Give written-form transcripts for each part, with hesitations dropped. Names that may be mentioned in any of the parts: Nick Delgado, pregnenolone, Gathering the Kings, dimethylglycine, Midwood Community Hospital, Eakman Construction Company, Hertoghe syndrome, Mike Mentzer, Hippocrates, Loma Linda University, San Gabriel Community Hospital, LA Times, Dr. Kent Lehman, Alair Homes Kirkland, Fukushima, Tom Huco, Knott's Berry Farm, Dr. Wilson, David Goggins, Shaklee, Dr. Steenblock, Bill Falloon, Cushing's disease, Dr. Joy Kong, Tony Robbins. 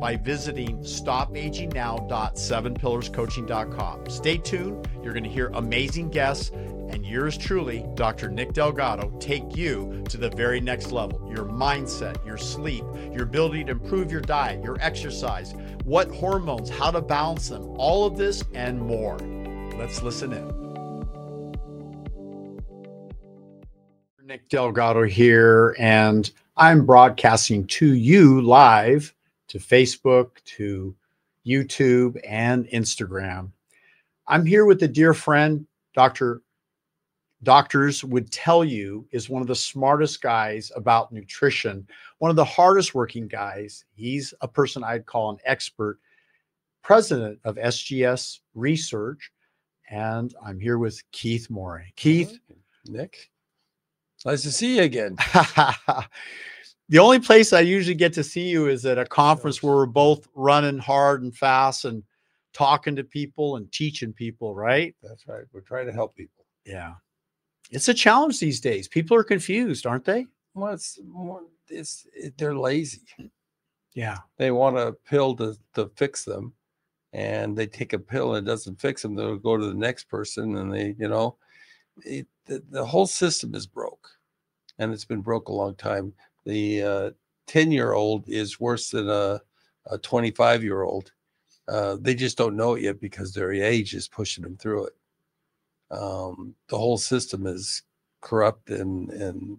by visiting stopagingnow.7pillarscoaching.com. Stay tuned. You're going to hear amazing guests and yours truly, Dr. Nick Delgado, take you to the very next level. Your mindset, your sleep, your ability to improve your diet, your exercise, what hormones, how to balance them, all of this and more. Let's listen in. Nick Delgado here, and I'm broadcasting to you live to Facebook, to YouTube, and Instagram. I'm here with a dear friend, Doctors Would Tell You is one of the smartest guys about nutrition, one of the hardest working guys. He's a person I'd call an expert, president of SGS Research, and I'm here with Keith Morey. Keith. Nick. Nice to see you again. The only place I usually get to see you is at a conference where we're both running hard and fast and talking to people and teaching people, right? That's right. We're trying to help people. Yeah. It's a challenge these days. People are confused, aren't they? Well, they're lazy. Yeah. They want a pill to fix them, and they take a pill and it doesn't fix them. They'll go to the next person, and they, you know, the whole system is broke, and it's been broke a long time. The 10-year-old is worse than a 25-year-old. They just don't know it yet because their age is pushing them through it. The whole system is corrupt and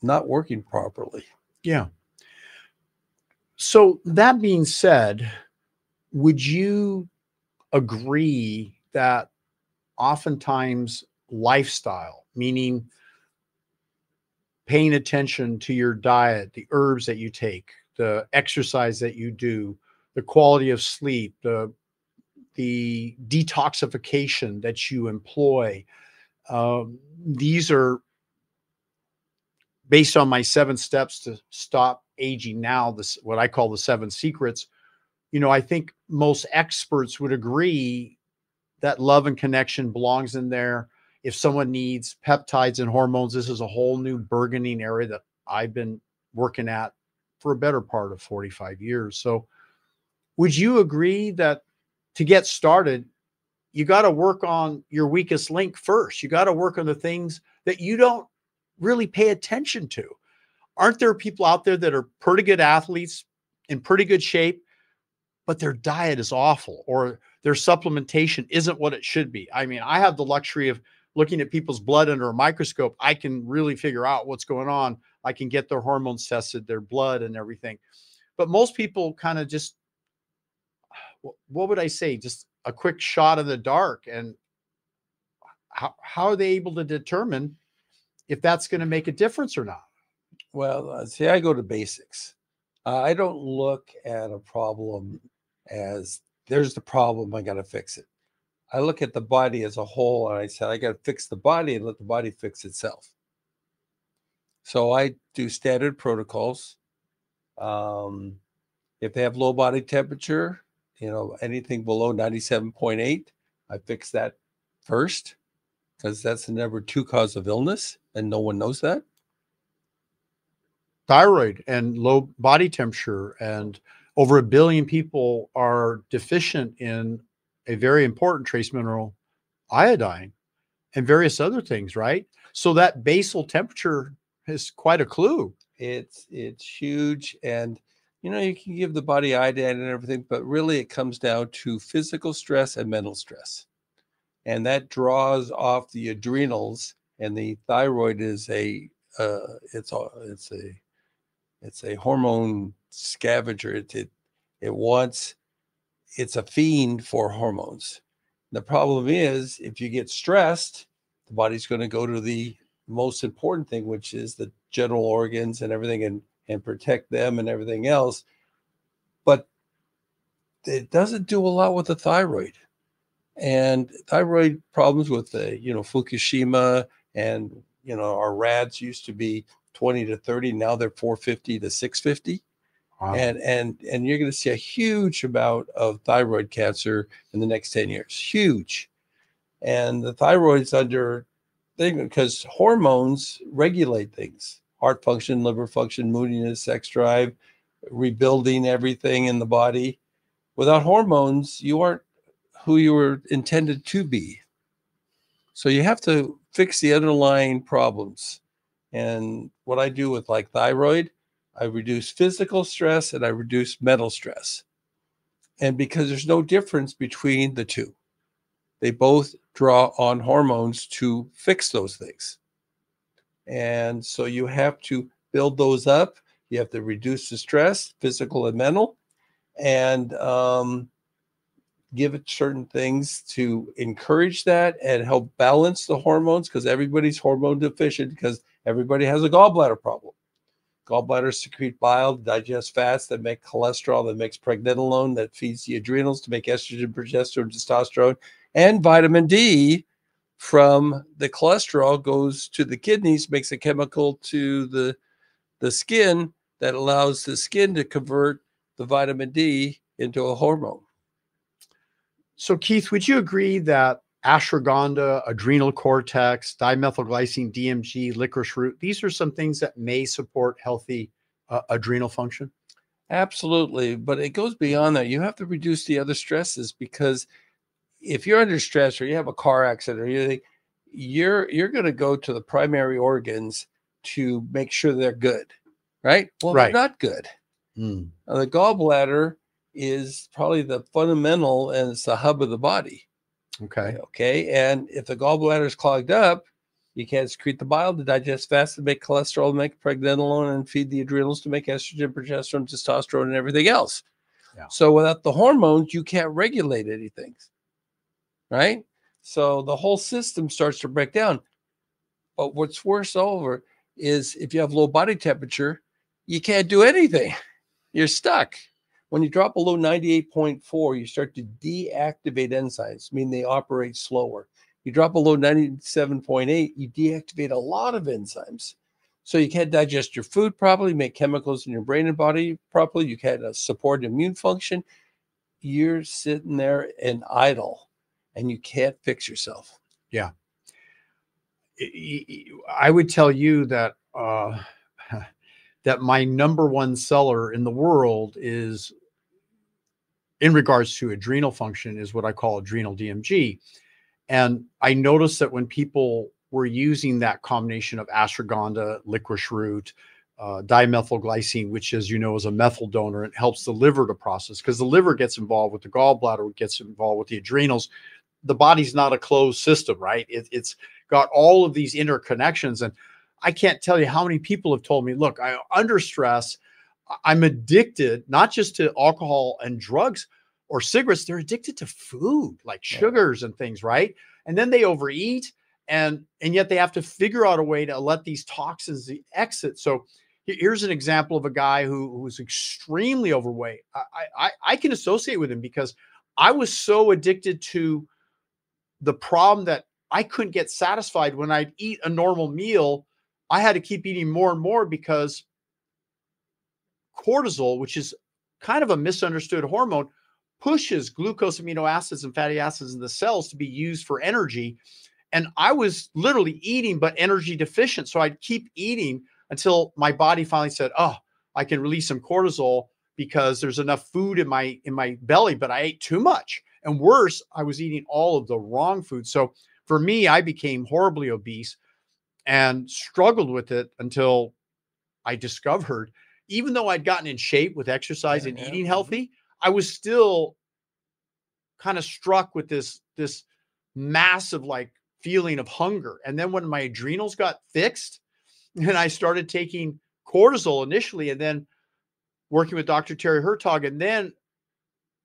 not working properly. Yeah. So that being said, would you agree that oftentimes lifestyle, meaning paying attention to your diet, the herbs that you take, the exercise that you do, the quality of sleep, the detoxification that you employ. These are based on my 7 steps to stop aging now, this what I call the 7 secrets. You know, I think most experts would agree that love and connection belongs in there. If someone needs peptides and hormones, this is a whole new burgeoning area that I've been working at for a better part of 45 years. So would you agree that to get started, you got to work on your weakest link first? You got to work on the things that you don't really pay attention to. Aren't there people out there that are pretty good athletes in pretty good shape, but their diet is awful or their supplementation isn't what it should be? I mean, I have the luxury of looking at people's blood under a microscope. I can really figure out what's going on. I can get their hormones tested, their blood and everything. But most people kind of just, what would I say? Just a quick shot in the dark. And how are they able to determine if that's going to make a difference or not? Well, see, I go to basics. I don't look at a problem as there's the problem, I got to fix it. I look at the body as a whole, and I said, I got to fix the body and let the body fix itself. So I do standard protocols. If they have low body temperature, you know, anything below 97.8, I fix that first because that's the number 2 cause of illness, and no one knows that. Thyroid and low body temperature, and over 1 billion people are deficient in a very important trace mineral, iodine, and various other things, right? So that basal temperature is quite a clue. It's huge. And, you know, you can give the body iodine and everything, but really it comes down to physical stress and mental stress. And that draws off the adrenals, and the thyroid is a hormone scavenger. It wants, it's a fiend for hormones. The problem is if you get stressed, the body's going to go to the most important thing, which is the general organs and everything, and and protect them and everything else. But it doesn't do a lot with the thyroid. And thyroid problems with the, Fukushima and, our rads used to be 20 to 30. Now they're 450 to 650. Wow. And you're going to see a huge amount of thyroid cancer in the next 10 years. Huge. And the thyroid's under thing because hormones regulate things: heart function, liver function, moodiness, sex drive, rebuilding everything in the body. Without hormones, you aren't who you were intended to be. So you have to fix the underlying problems. And what I do with like thyroid, I reduce physical stress and I reduce mental stress. And because there's no difference between the two, they both draw on hormones to fix those things. And so you have to build those up. You have to reduce the stress, physical and mental, and give it certain things to encourage that and help balance the hormones, because everybody's hormone deficient because everybody has a gallbladder problem. Gallbladders secrete bile, digest fats that make cholesterol, that makes pregnenolone, that feeds the adrenals to make estrogen, progesterone, testosterone, and vitamin D from the cholesterol goes to the kidneys, makes a chemical to the skin that allows the skin to convert the vitamin D into a hormone. So, Keith, would you agree that ashwagandha, adrenal cortex, dimethylglycine, DMG, licorice root, these are some things that may support healthy adrenal function? Absolutely. But it goes beyond that. You have to reduce the other stresses, because if you're under stress or you have a car accident or anything, you're going to go to the primary organs to make sure they're good, right? Well, right. They're not good. Mm. Now, the gallbladder is probably the fundamental, and it's the hub of the body. Okay. Okay. And if the gallbladder is clogged up, you can't secrete the bile to digest fats, to make cholesterol, to make pregnenolone, and feed the adrenals to make estrogen, progesterone, testosterone, and everything else. Yeah. So without the hormones, you can't regulate anything. Right. So the whole system starts to break down. But what's worse over is if you have low body temperature, you can't do anything. You're stuck. When you drop below 98.4, you start to deactivate enzymes, meaning they operate slower. You drop below 97.8, you deactivate a lot of enzymes. So you can't digest your food properly, make chemicals in your brain and body properly. You can't support immune function. You're sitting there and idle, and you can't fix yourself. Yeah. I would tell you that that my number one seller in the world is, in regards to adrenal function, is what I call adrenal DMG. And I noticed that when people were using that combination of ashwagandha, licorice root, dimethylglycine, which, as you know, is a methyl donor, it helps the liver to process, because the liver gets involved with the gallbladder, it gets involved with the adrenals. The body's not a closed system, right? It's got all of these interconnections. And I can't tell you how many people have told me, look, I'm under stress. I'm addicted, not just to alcohol and drugs or cigarettes. They're addicted to food, like sugars and things, right? And then they overeat, and yet they have to figure out a way to let these toxins exit. So here's an example of a guy who was extremely overweight. I can associate with him because I was so addicted to the problem that I couldn't get satisfied when I'd eat a normal meal. I had to keep eating more and more because cortisol, which is kind of a misunderstood hormone, pushes glucose, amino acids, and fatty acids in the cells to be used for energy. And I was literally eating, but energy deficient. So I'd keep eating until my body finally said, oh, I can release some cortisol because there's enough food in my belly, but I ate too much. And worse, I was eating all of the wrong food. So for me, I became horribly obese and struggled with it until I discovered, even though I'd gotten in shape with exercise and eating healthy, I was still kind of struck with this massive feeling of hunger. And then when my adrenals got fixed and I started taking cortisol initially, and then working with Dr. Thierry Hertoghe, and then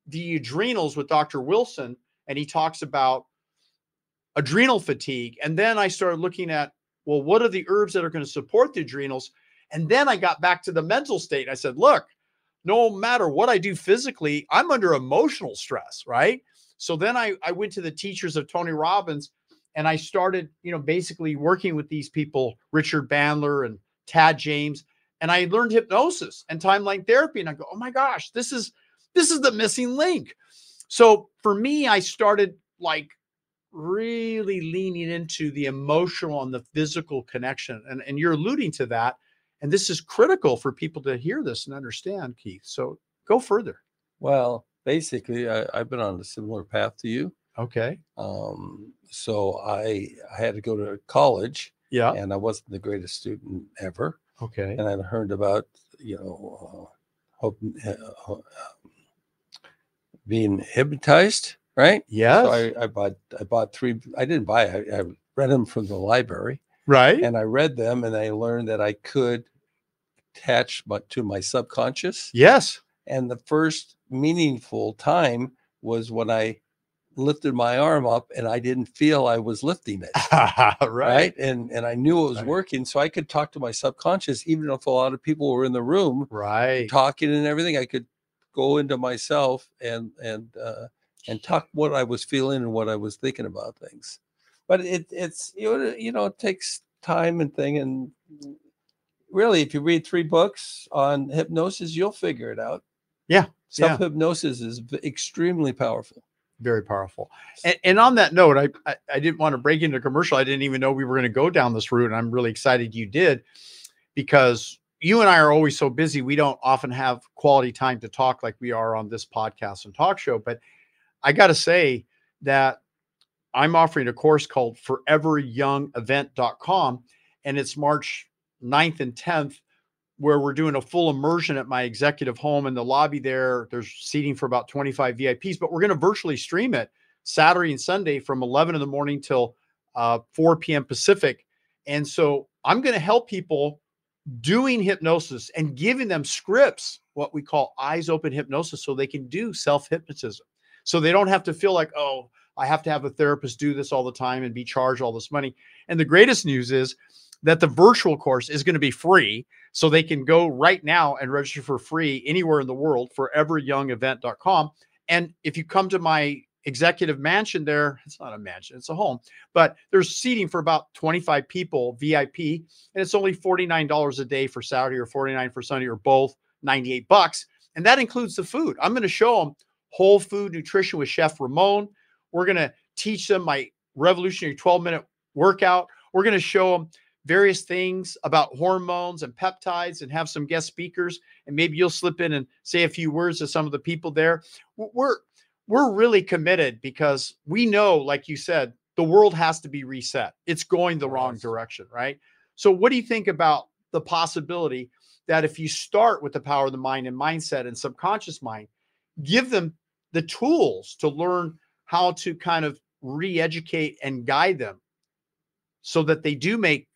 the adrenals with Dr. Wilson, and he talks about adrenal fatigue. And then I started looking at, well, what are the herbs that are going to support the adrenals? And then I got back to the mental state. I said, look, no matter what I do physically, I'm under emotional stress, right? So then I went to the teachers of Tony Robbins and I started, you know, basically working with these people, Richard Bandler and Tad James. And I learned hypnosis and timeline therapy. And I go, oh my gosh, this is the missing link. So for me, I started like really leaning into the emotional and the physical connection. And you're alluding to that. And this is critical for people to hear this and understand, Keith. So go further. Well, basically, I've been on a similar path to you. Okay. So I had to go to college. Yeah. And I wasn't the greatest student ever. Okay. And I heard about, you know, being hypnotized, right? Yes. So I bought three. I didn't buy. I read them from the library. Right. And I read them, and I learned that I could attach to my subconscious. Yes. And the first meaningful time was when I lifted my arm up, and I didn't feel I was lifting it. Right. And I knew it was working, so I could talk to my subconscious, even if a lot of people were in the room, right, talking and everything. I could go into myself and talk what I was feeling and what I was thinking about things. But it's, you know, it takes time and thing. And really, if you read three books on hypnosis, you'll figure it out. Yeah. Self-hypnosis is extremely powerful. Very powerful. And on that note, I didn't want to break into commercial. I didn't even know we were going to go down this route. And I'm really excited you did, because you and I are always so busy. We don't often have quality time to talk like we are on this podcast and talk show. But I got to say that I'm offering a course called foreveryoungevent.com, and it's March 9th and 10th, where we're doing a full immersion at my executive home in the lobby there. There's seating for about 25 VIPs, but we're going to virtually stream it Saturday and Sunday from 11 in the morning till 4 p.m. Pacific. And so I'm going to help people doing hypnosis and giving them scripts, what we call eyes open hypnosis, so they can do self-hypnotism. So they don't have to feel like, oh, I have to have a therapist do this all the time and be charged all this money. And the greatest news is that the virtual course is going to be free. So they can go right now and register for free anywhere in the world, foreveryoungevent.com. And if you come to my executive mansion there, it's not a mansion, it's a home, but there's seating for about 25 people, VIP, and it's only $49 a day for Saturday or $49 for Sunday or both, $98. And that includes the food. I'm going to show them whole food nutrition with Chef Ramon. We're going to teach them my revolutionary 12-minute workout. We're going to show them various things about hormones and peptides and have some guest speakers. And maybe you'll slip in and say a few words to some of the people there. We're really committed, because we know, like you said, the world has to be reset. It's going the wrong direction, right? So what do you think about the possibility that if you start with the power of the mind and mindset and subconscious mind, give them the tools to learn how to kind of re-educate and guide them so that they do make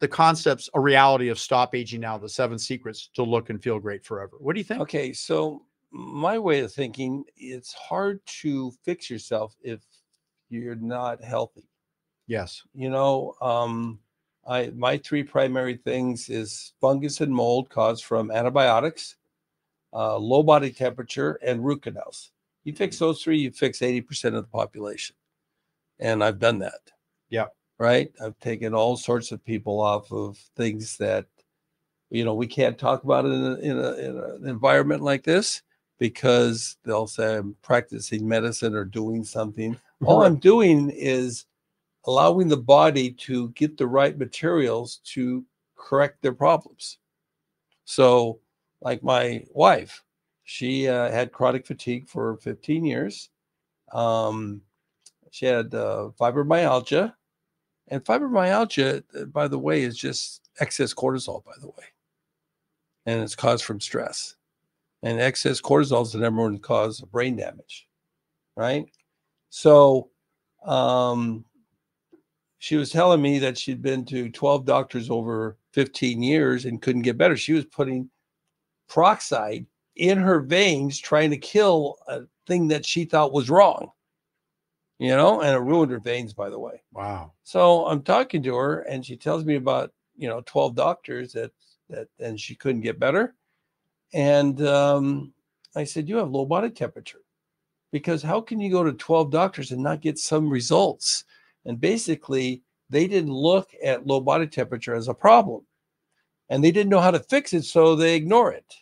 the concepts a reality of Stop Aging Now, the 7 secrets to look and feel great forever. What do you think? Okay, so my way of thinking, it's hard to fix yourself if you're not healthy. Yes. You know, my three primary things is fungus and mold caused from antibiotics, low body temperature, and root canals. You fix those three, you fix 80% of the population. And I've done that. Yeah. Right. I've taken all sorts of people off of things that, you know, we can't talk about in an environment like this, because they'll say I'm practicing medicine or doing something. All I'm doing is allowing the body to get the right materials to correct their problems. So like my wife, she had chronic fatigue for 15 years. She had fibromyalgia. And fibromyalgia, by the way, is just excess cortisol, by the way. And it's caused from stress. And excess cortisol is the number one cause of brain damage, right? So she was telling me that she'd been to 12 doctors over 15 years and couldn't get better. She was putting peroxide in her veins, trying to kill a thing that she thought was wrong, you know, and it ruined her veins, by the way. Wow. So I'm talking to her and she tells me about, you know, 12 doctors that and she couldn't get better. And I said, you have low body temperature, because how can you go to 12 doctors and not get some results? And basically, they didn't look at low body temperature as a problem, and they didn't know how to fix it, so they ignore it.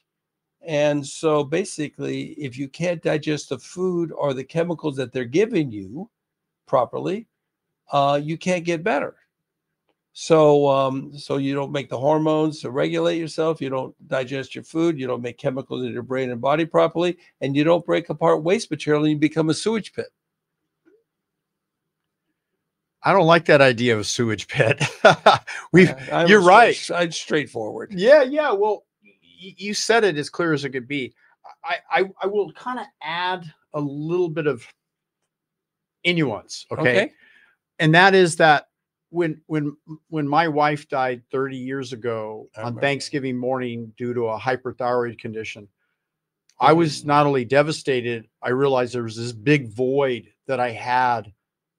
And so basically, if you can't digest the food or the chemicals that they're giving you properly, you can't get better. So so you don't make the hormones to regulate yourself, you don't digest your food, you don't make chemicals in your brain and body properly, and you don't break apart waste material, and you become a sewage pit. I don't like that idea of a sewage pit. You're right. I'm straightforward. Yeah, yeah. Well, you said it as clear as it could be. I will kind of add a little bit of nuance, okay? And that is that when my wife died 30 years ago on Thanksgiving morning due to a hyperthyroid condition, I was not only devastated, I realized there was this big void that I had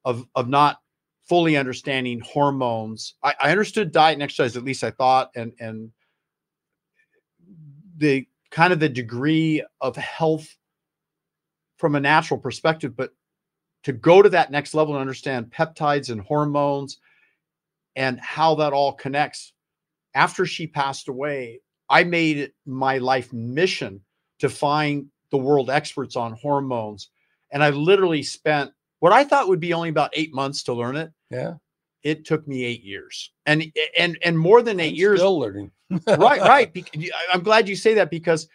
of not fully understanding hormones. I understood diet and exercise, at least I thought, and the kind of the degree of health from a natural perspective, but to go to that next level and understand peptides and hormones and how that all connects. After she passed away, I made it my life mission to find the world experts on hormones. And I literally spent what I thought would be only about 8 months to learn it. Yeah. It took me 8 years and more than eight years. Still learning. Right. Right. I'm glad you say that, because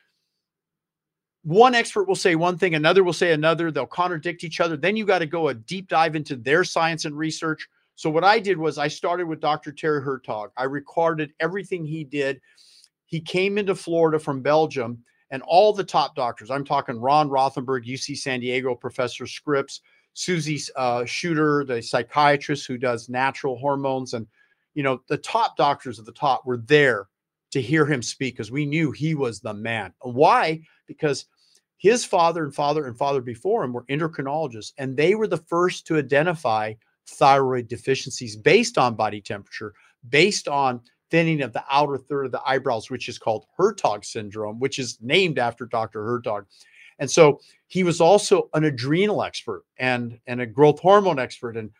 one expert will say one thing, another will say another. They'll contradict each other. Then you got to go a deep dive into their science and research. So what I did was I started with Dr. Thierry Hertoghe. I recorded everything he did. He came into Florida from Belgium, and all the top doctors, I'm talking Ron Rothenberg, UC San Diego, Professor Scripps, Susie Shooter, the psychiatrist who does natural hormones. And, you know, the top doctors of the top were there to hear him speak, because we knew he was the man. Why? Because his father and father and father before him were endocrinologists, and they were the first to identify thyroid deficiencies based on body temperature, based on thinning of the outer third of the eyebrows, which is called Hertoghe syndrome, which is named after Dr. Hertoghe. And so he was also an adrenal expert and a growth hormone expert. And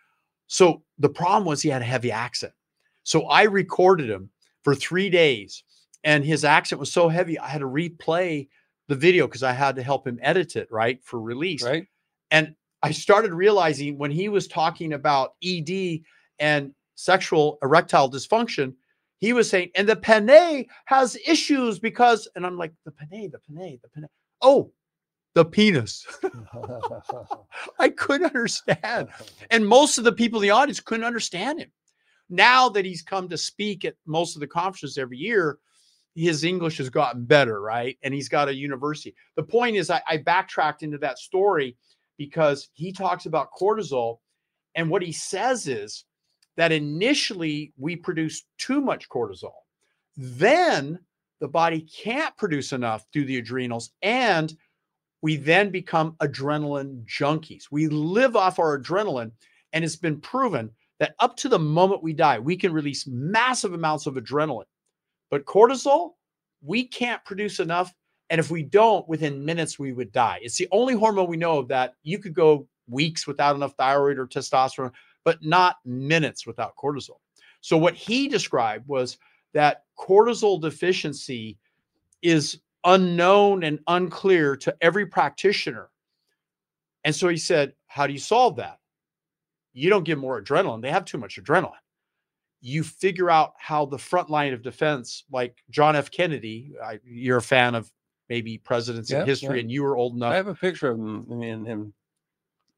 so the problem was he had a heavy accent. So I recorded him for 3 days, and his accent was so heavy, I had to replay the video because I had to help him edit it, right, for release. Right. And I started realizing when he was talking about ED and sexual erectile dysfunction, he was saying, and the pene has issues because, and I'm like, the pene. Oh, the penis. I couldn't understand. And most of the people in the audience couldn't understand him. Now that he's come to speak at most of the conferences every year, his English has gotten better, right? And he's got a university. The point is, I backtracked into that story because he talks about cortisol. And what he says is that initially we produce too much cortisol. Then the body can't produce enough through the adrenals, and we then become adrenaline junkies. We live off our adrenaline, and it's been proven that up to the moment we die, we can release massive amounts of adrenaline. But cortisol, we can't produce enough. And if we don't, within minutes, we would die. It's the only hormone we know of that you could go weeks without enough thyroid or testosterone, but not minutes without cortisol. So what he described was that cortisol deficiency is unknown and unclear to every practitioner. And so he said, how do you solve that? You don't give more adrenaline. They have too much adrenaline. You figure out how the front line of defense, like John F. Kennedy, you're a fan of maybe presidents in history, and you were old enough. I have a picture of him,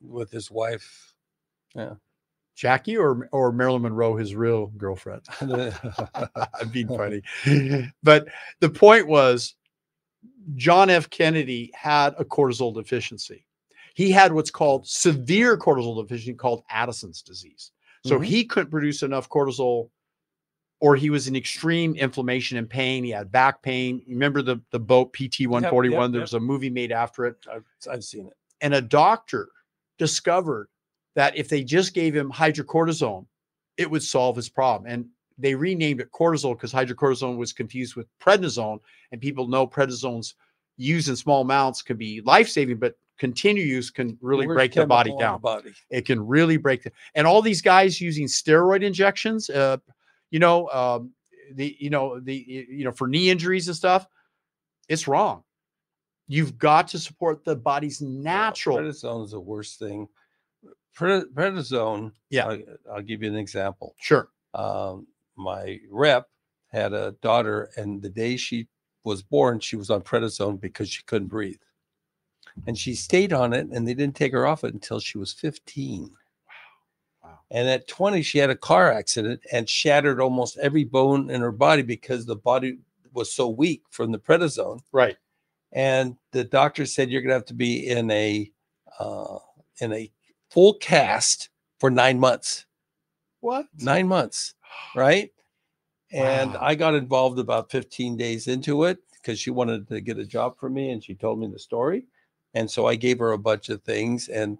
with his wife. Yeah. Jackie or Marilyn Monroe, his real girlfriend. I'd be funny. But the point was, John F. Kennedy had a cortisol deficiency. He had what's called severe cortisol deficiency called Addison's disease. So he couldn't produce enough cortisol, or he was in extreme inflammation and pain. He had back pain. Remember the boat PT-141? There was a movie made after it. I've seen it. And a doctor discovered that if they just gave him hydrocortisone, it would solve his problem. And They renamed it cortisol because hydrocortisone was confused with prednisone, and people know prednisone's used in small amounts can be life-saving, but continued use can really break the body down. It can really break the, and all these guys using steroid injections, for knee injuries and stuff, it's wrong. You've got to support the body's natural. Yeah, prednisone is the worst thing. Prednisone. Yeah. I'll give you an example. Sure. My rep had a daughter, and the day she was born, she was on prednisone because she couldn't breathe. And she stayed on it, and they didn't take her off it until she was 15. Wow. And at 20, she had a car accident and shattered almost every bone in her body because the body was so weak from the prednisone. Right. And the doctor said, you're going to have to be in a full cast for 9 months. What? 9 months. Right. And wow. I got involved about 15 days into it because she wanted to get a job for me, and she told me the story. And so I gave her a bunch of things, and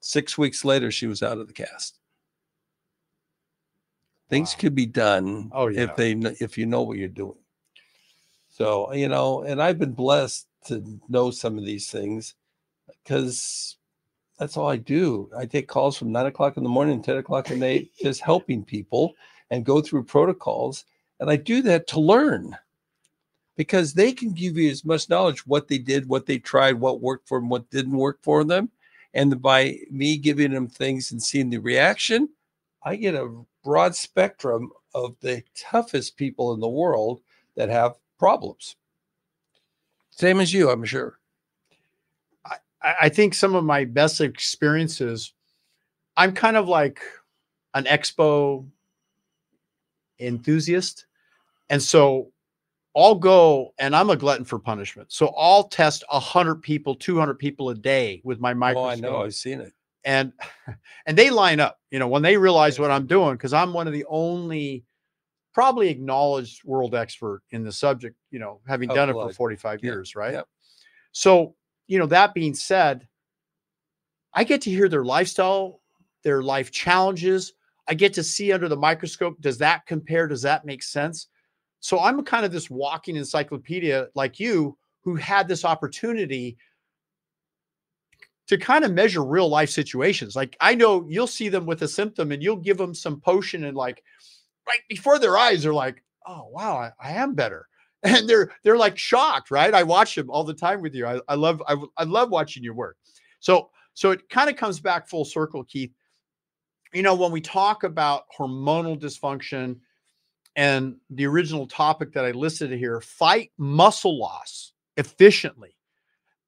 6 weeks later, she was out of the cast. Things could be done if you know what you're doing. So, and I've been blessed to know some of these things because that's all I do. I take calls from 9 o'clock in the morning, 10 o'clock at night, just helping people and go through protocols. And I do that to learn, because they can give you as much knowledge, what they did, what they tried, what worked for them, what didn't work for them. And by me giving them things and seeing the reaction, I get a broad spectrum of the toughest people in the world that have problems. Same as you, I'm sure. I think some of my best experiences, I'm kind of like an expo enthusiast. And so I'll go, and I'm a glutton for punishment. So I'll test 100 people, 200 people a day with my microscope. Oh, I know. I've seen it. And they line up, when they realize what I'm doing, because I'm one of the only probably acknowledged world expert in the subject, having done it for 45 years. Right. Yep. So, that being said, I get to hear their lifestyle, their life challenges. I get to see under the microscope. Does that compare? Does that make sense? So I'm kind of this walking encyclopedia, like you, who had this opportunity to kind of measure real life situations. Like, I know you'll see them with a symptom and you'll give them some potion, and like right before their eyes are like, oh, wow, I am better. And they're like shocked, right? I watch them all the time with you. I love watching your work. So it kind of comes back full circle, Keith. When we talk about hormonal dysfunction, and the original topic that I listed here, fight muscle loss efficiently.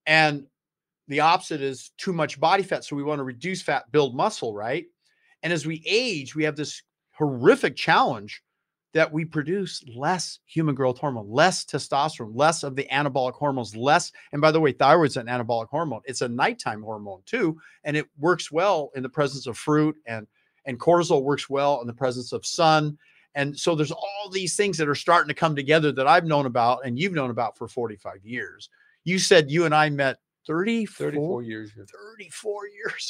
And the opposite is too much body fat. So we want to reduce fat, build muscle, right? And as we age, we have this horrific challenge that we produce less human growth hormone, less testosterone, less of the anabolic hormones, less. And by the way, thyroid's an anabolic hormone. It's a nighttime hormone too. And it works well in the presence of fruit, and cortisol works well in the presence of sun. And so there's all these things that are starting to come together that I've known about and you've known about for 45 years. You said you and I met 34 years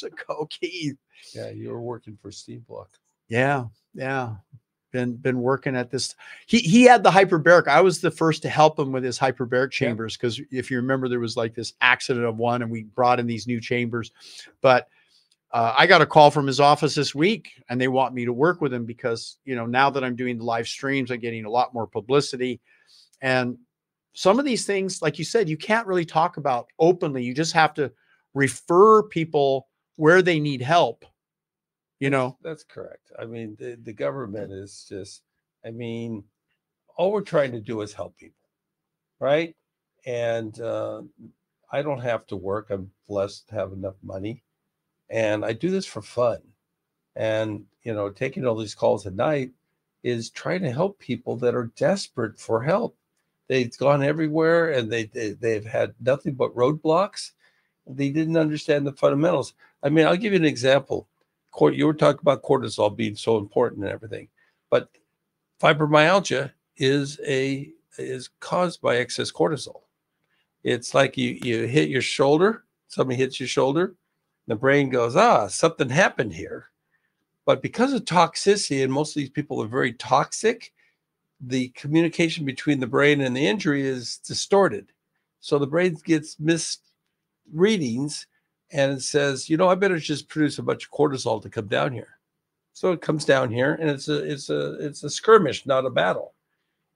ago, Keith. Yeah, you were working for Steve Block. Yeah, yeah. Been working at this. He had the hyperbaric. I was the first to help him with his hyperbaric chambers, because if you remember, there was like this accident of one, and we brought in these new chambers. But I got a call from his office this week, and they want me to work with him because, now that I'm doing the live streams, I'm getting a lot more publicity. And some of these things, like you said, you can't really talk about openly. You just have to refer people where they need help. That's correct. I mean, the government is just, all we're trying to do is help people. Right. And I don't have to work. I'm blessed to have enough money. And I do this for fun. And, taking all these calls at night is trying to help people that are desperate for help. They've gone everywhere, and they've had nothing but roadblocks. They didn't understand the fundamentals. I'll give you an example. You were talking about cortisol being so important and everything, but fibromyalgia is caused by excess cortisol. It's like you hit your shoulder, somebody hits your shoulder, the brain goes, something happened here. But because of toxicity, and most of these people are very toxic, the communication between the brain and the injury is distorted. So the brain gets misreadings and it says, you know, I better just produce a bunch of cortisol to come down here. So it comes down here, and it's a skirmish, not a battle.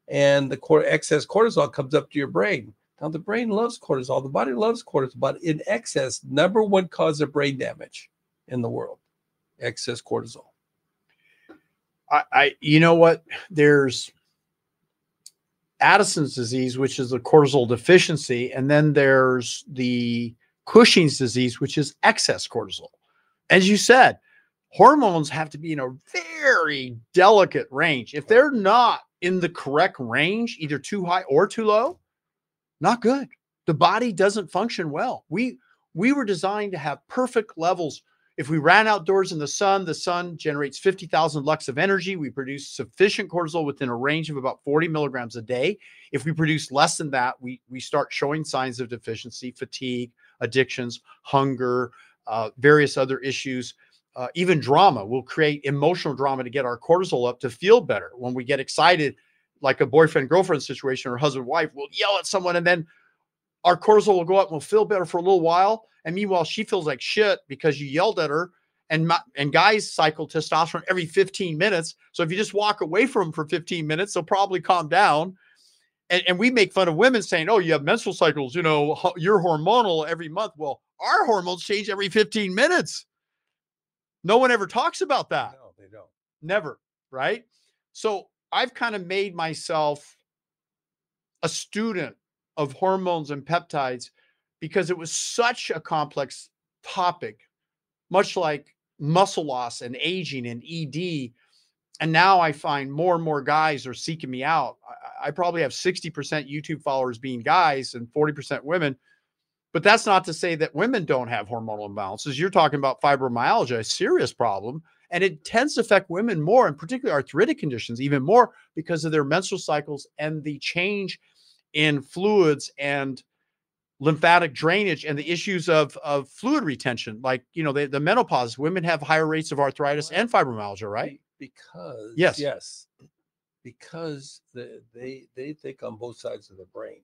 And the excess cortisol comes up to your brain. Now, the brain loves cortisol. The body loves cortisol, but in excess, number one cause of brain damage in the world, excess cortisol. You know what? There's Addison's disease, which is the cortisol deficiency, and then there's the Cushing's disease, which is excess cortisol. As you said, hormones have to be in a very delicate range. If they're not in the correct range, either too high or too low, not good. The body doesn't function well. We were designed to have perfect levels. If we ran outdoors in the sun generates 50,000 lux of energy. We produce sufficient cortisol within a range of about 40 milligrams a day. If we produce less than that, we start showing signs of deficiency, fatigue, addictions, hunger, various other issues. Even drama. We'll create emotional drama to get our cortisol up to feel better. When we get excited, like a boyfriend-girlfriend situation or husband-wife, we'll yell at someone and then our cortisol will go up and we'll feel better for a little while. And meanwhile, she feels like shit because you yelled at her. And guys cycle testosterone every 15 minutes. So if you just walk away from them for 15 minutes, they'll probably calm down. And we make fun of women saying, oh, you have menstrual cycles, you know, you're hormonal every month. Well, our hormones change every 15 minutes. No one ever talks about that. No, they don't. Never, right? So I've kind of made myself a student of hormones and peptides because it was such a complex topic, much like muscle loss and aging and ED. And now I find more and more guys are seeking me out. I probably have 60% YouTube followers being guys and 40% women. But that's not to say that women don't have hormonal imbalances. You're talking about fibromyalgia, a serious problem, and it tends to affect women more, and particularly arthritic conditions even more because of their menstrual cycles and the change in fluids and lymphatic drainage and the issues of fluid retention. Like, you know, the menopause, women have higher rates of arthritis and fibromyalgia, right? Because, yes, because they think on both sides of the brain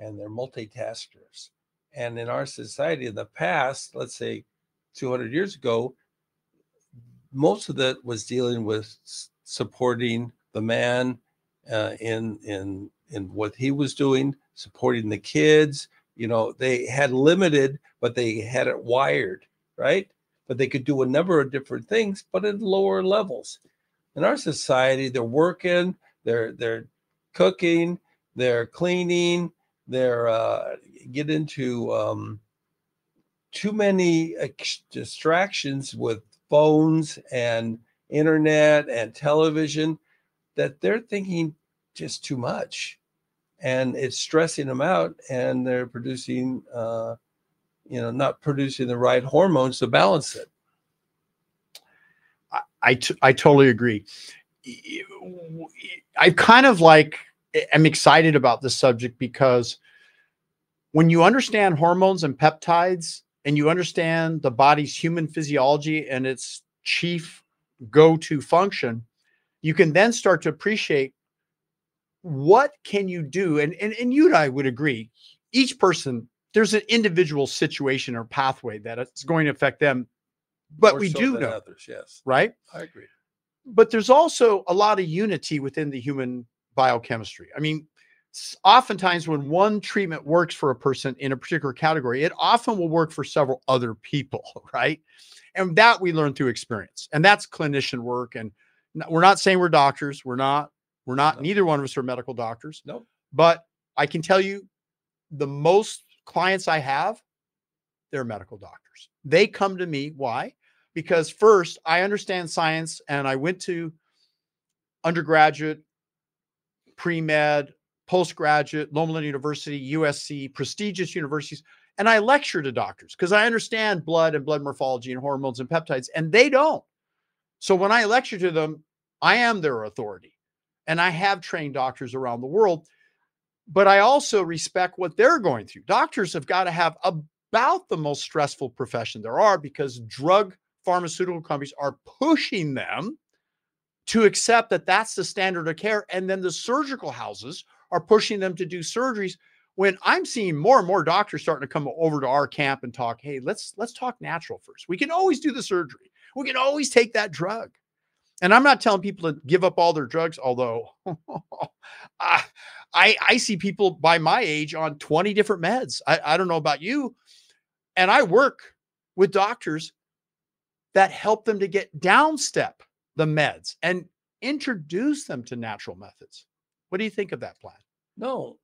and they're multitaskers. And in our society in the past, let's say 200 years ago, most of that was dealing with supporting the man in what he was doing, supporting the kids. You know, they had limited, but they had it wired, right? But they could do a number of different things, but at lower levels. In our society, they're working, they're cooking, they're cleaning, they're get into too many distractions with phones and internet and television that they're thinking just too much, and it's stressing them out, and they're producing not producing the right hormones to balance it. I totally agree. I kind of like, I'm excited about this subject because when you understand hormones and peptides and you understand the body's human physiology and its chief go-to function, you can then start to appreciate what can you do. And you and I would agree, each person, there's an individual situation or pathway that it's going to affect them, but we do know others, yes. Right? I agree. But there's also a lot of unity within the human biochemistry. I mean, oftentimes when one treatment works for a person in a particular category, it often will work for several other people, right? And that we learn through experience, and that's clinician work. And we're not saying we're doctors. We're not, no. Neither one of us are medical doctors. No, but I can tell you the most clients I have, they're medical doctors. They come to me. Why? Because first I understand science, and I went to undergraduate, pre-med, postgraduate, Loma Linda University, USC, prestigious universities. And I lecture to doctors because I understand blood and blood morphology and hormones and peptides, and they don't. So when I lecture to them, I am their authority. And I have trained doctors around the world, but I also respect what they're going through. Doctors have got to have about the most stressful profession there are because drug pharmaceutical companies are pushing them to accept that that's the standard of care. And then the surgical houses are pushing them to do surgeries, when I'm seeing more and more doctors starting to come over to our camp and talk, hey, let's talk natural first. We can always do the surgery. We can always take that drug. And I'm not telling people to give up all their drugs, although I see people by my age on 20 different meds. I don't know about you. And I work with doctors that help them to get downstep the meds and introduce them to natural methods. What do you think of that plan? No,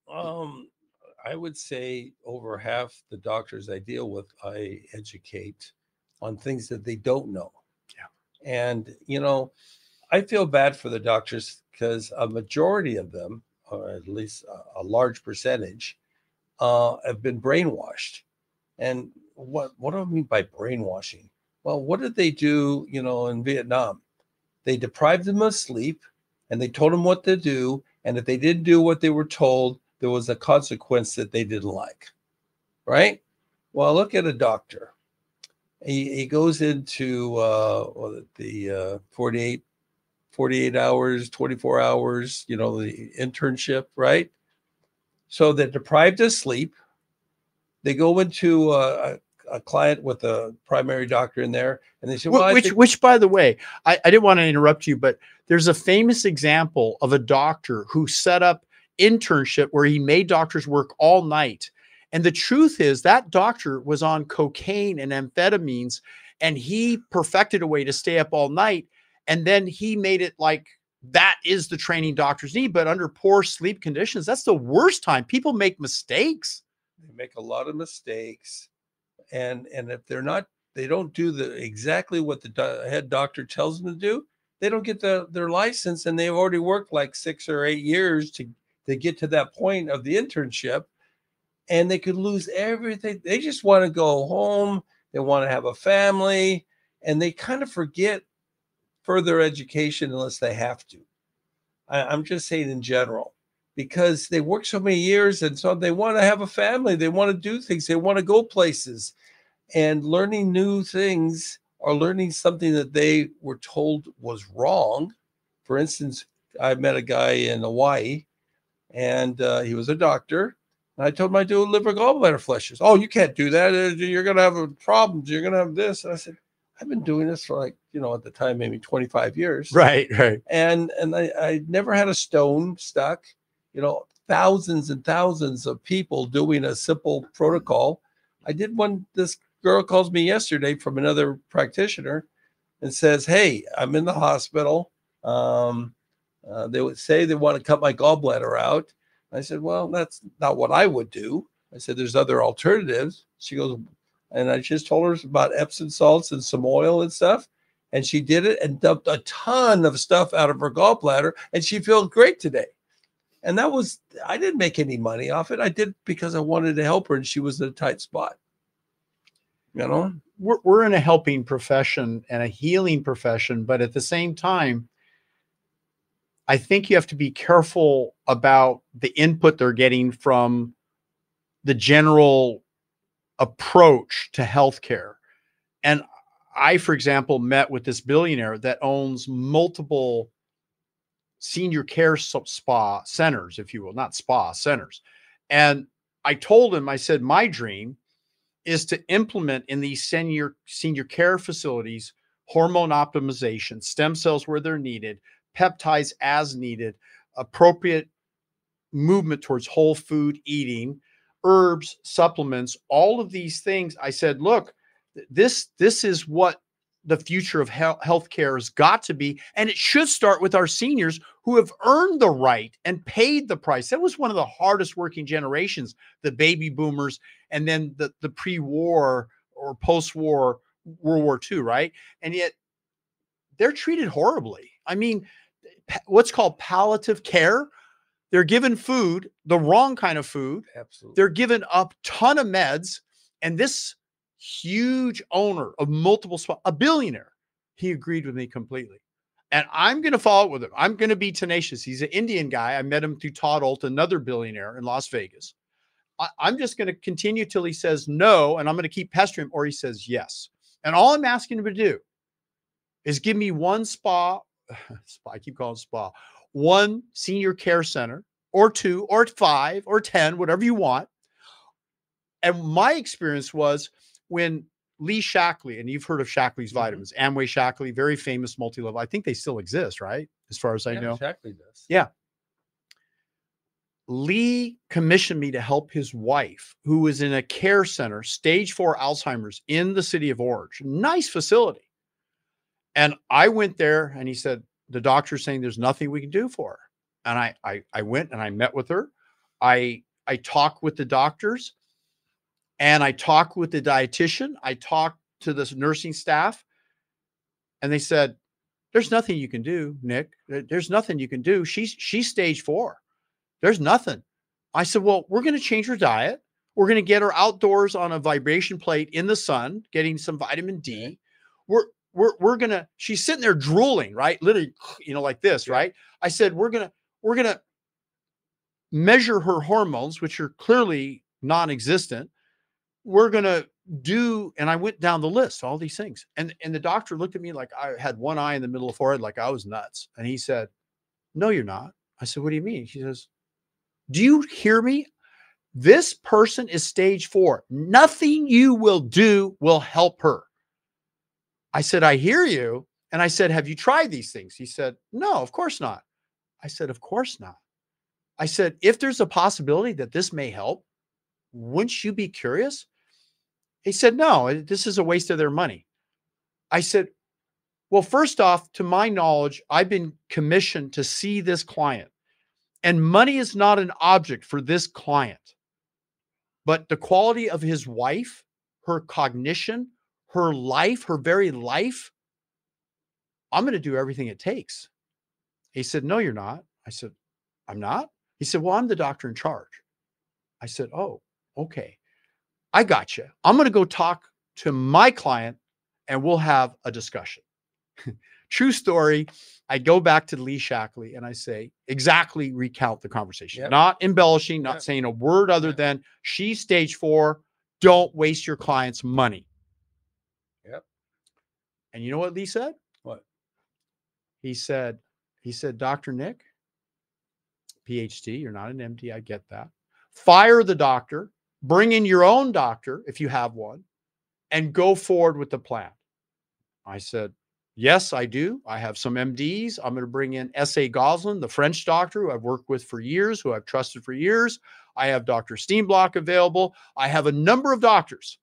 I would say over half the doctors I deal with, I educate on things that they don't know. Yeah. And, you know, I feel bad for the doctors because a majority of them, or at least a large percentage, have been brainwashed. And what do I mean by brainwashing? Well, what did they do, you know, in Vietnam? They deprived them of sleep and they told them what to do. And if they didn't do what they were told, there was a consequence that they didn't like, right? Well, look at a doctor. He goes into the 48 hours, 24 hours, you know, the internship, right? So they're deprived of sleep. They go into a client with a primary doctor in there, and they say, well, which by the way, I didn't want to interrupt you, but there's a famous example of a doctor who set up internship where he made doctors work all night. And the truth is that doctor was on cocaine and amphetamines, and he perfected a way to stay up all night. And then he made it like that is the training doctors need, but under poor sleep conditions, that's the worst time. People make mistakes. They make a lot of mistakes. And if they're not, they don't do exactly what the head doctor tells them to do, they don't get their license. And they've already worked like 6 or 8 years to get to that point of the internship, and they could lose everything. They just want to go home. They want to have a family, and they kind of forget further education unless they have to. I'm just saying in general, because they work so many years, and so they want to have a family. They want to do things. They want to go places, and learning new things or learning something that they were told was wrong. For instance, I met a guy in Hawaii, and he was a doctor. And I told him I do liver gallbladder flushes. Oh, you can't do that. You're going to have problems. You're going to have this. And I said, I've been doing this for like, you know, at the time, maybe 25 years. Right, right. And I never had a stone stuck, you know, thousands and thousands of people doing a simple protocol. I did one. This girl calls me yesterday from another practitioner and says, hey, I'm in the hospital. They would say they want to cut my gallbladder out. I said, well, that's not what I would do. I said, there's other alternatives. She goes, and I just told her about Epsom salts and some oil and stuff. And she did it and dumped a ton of stuff out of her gallbladder. And she felt great today. And that was, I didn't make any money off it. I did because I wanted to help her, and she was in a tight spot. You know, we're in a helping profession and a healing profession, but at the same time, I think you have to be careful about the input they're getting from the general approach to healthcare. And I, for example, met with this billionaire that owns multiple senior care spa centers, if you will, not spa centers. And I told him, I said, my dream is to implement in these senior care facilities, hormone optimization, stem cells where they're needed, peptides as needed, appropriate movement towards whole food eating, herbs, supplements, all of these things. I said, look, this is what the future of healthcare has got to be. And it should start with our seniors who have earned the right and paid the price. That was one of the hardest working generations, the baby boomers, and then the pre-war or post-war World War II, right? And yet they're treated horribly. I mean, what's called palliative care. They're given food, the wrong kind of food. Absolutely. They're given a ton of meds. And this huge owner of multiple spas, a billionaire, he agreed with me completely. And I'm going to follow up with him. I'm going to be tenacious. He's an Indian guy. I met him through Todd Olt, another billionaire in Las Vegas. I'm just going to continue till he says no, and I'm going to keep pestering him, or he says yes. And all I'm asking him to do is give me one spa, I keep calling it spa, one senior care center or two or five or 10, whatever you want. And my experience was when Lee Shaklee, and you've heard of Shaklee's vitamins, Amway Shaklee, very famous multi-level. I think they still exist, right? As far as I know. Shaklee does. Yeah. Lee commissioned me to help his wife, who was in a care center, stage 4 Alzheimer's in the city of Orange. Nice facility. And I went there and he said, the doctor's saying there's nothing we can do for her. And I went and I met with her. I talked with the doctors and I talked with the dietitian. I talked to this nursing staff and they said, there's nothing you can do, Nick. There's nothing you can do. She's stage 4. There's nothing. I said, well, we're going to change her diet. We're going to get her outdoors on a vibration plate in the sun, getting some vitamin D. Okay. We're going to, she's sitting there drooling, right? Literally, you know, like this, right? I said, we're going to measure her hormones, which are clearly non-existent. We're going to do, and I went down the list, all these things. And the doctor looked at me like I had one eye in the middle of the forehead, like I was nuts. And he said, no, you're not. I said, what do you mean? She says, do you hear me? This person is stage 4. Nothing you will do will help her. I said, I hear you. And I said, have you tried these things? He said, no, of course not. I said, of course not. I said, if there's a possibility that this may help, wouldn't you be curious? He said, no, this is a waste of their money. I said, well, first off, to my knowledge, I've been commissioned to see this client, and money is not an object for this client, but the quality of his wife, her cognition, her life, her very life, I'm going to do everything it takes. He said, no, you're not. I said, I'm not. He said, well, I'm the doctor in charge. I said, oh, okay. I got you. I'm going to go talk to my client and we'll have a discussion. True story. I go back to Lee Shaklee and I say, exactly recount the conversation, not embellishing, not saying a word other than she's stage 4. Don't waste your client's money. Yep. And you know what Lee said? What? He said, Dr. Nick, PhD, you're not an MD. I get that. Fire the doctor, bring in your own doctor if you have one, and go forward with the plan. I said, yes, I do. I have some MDs. I'm going to bring in S.A. Goslin, the French doctor who I've worked with for years, who I've trusted for years. I have Dr. Steenblock available. I have a number of doctors.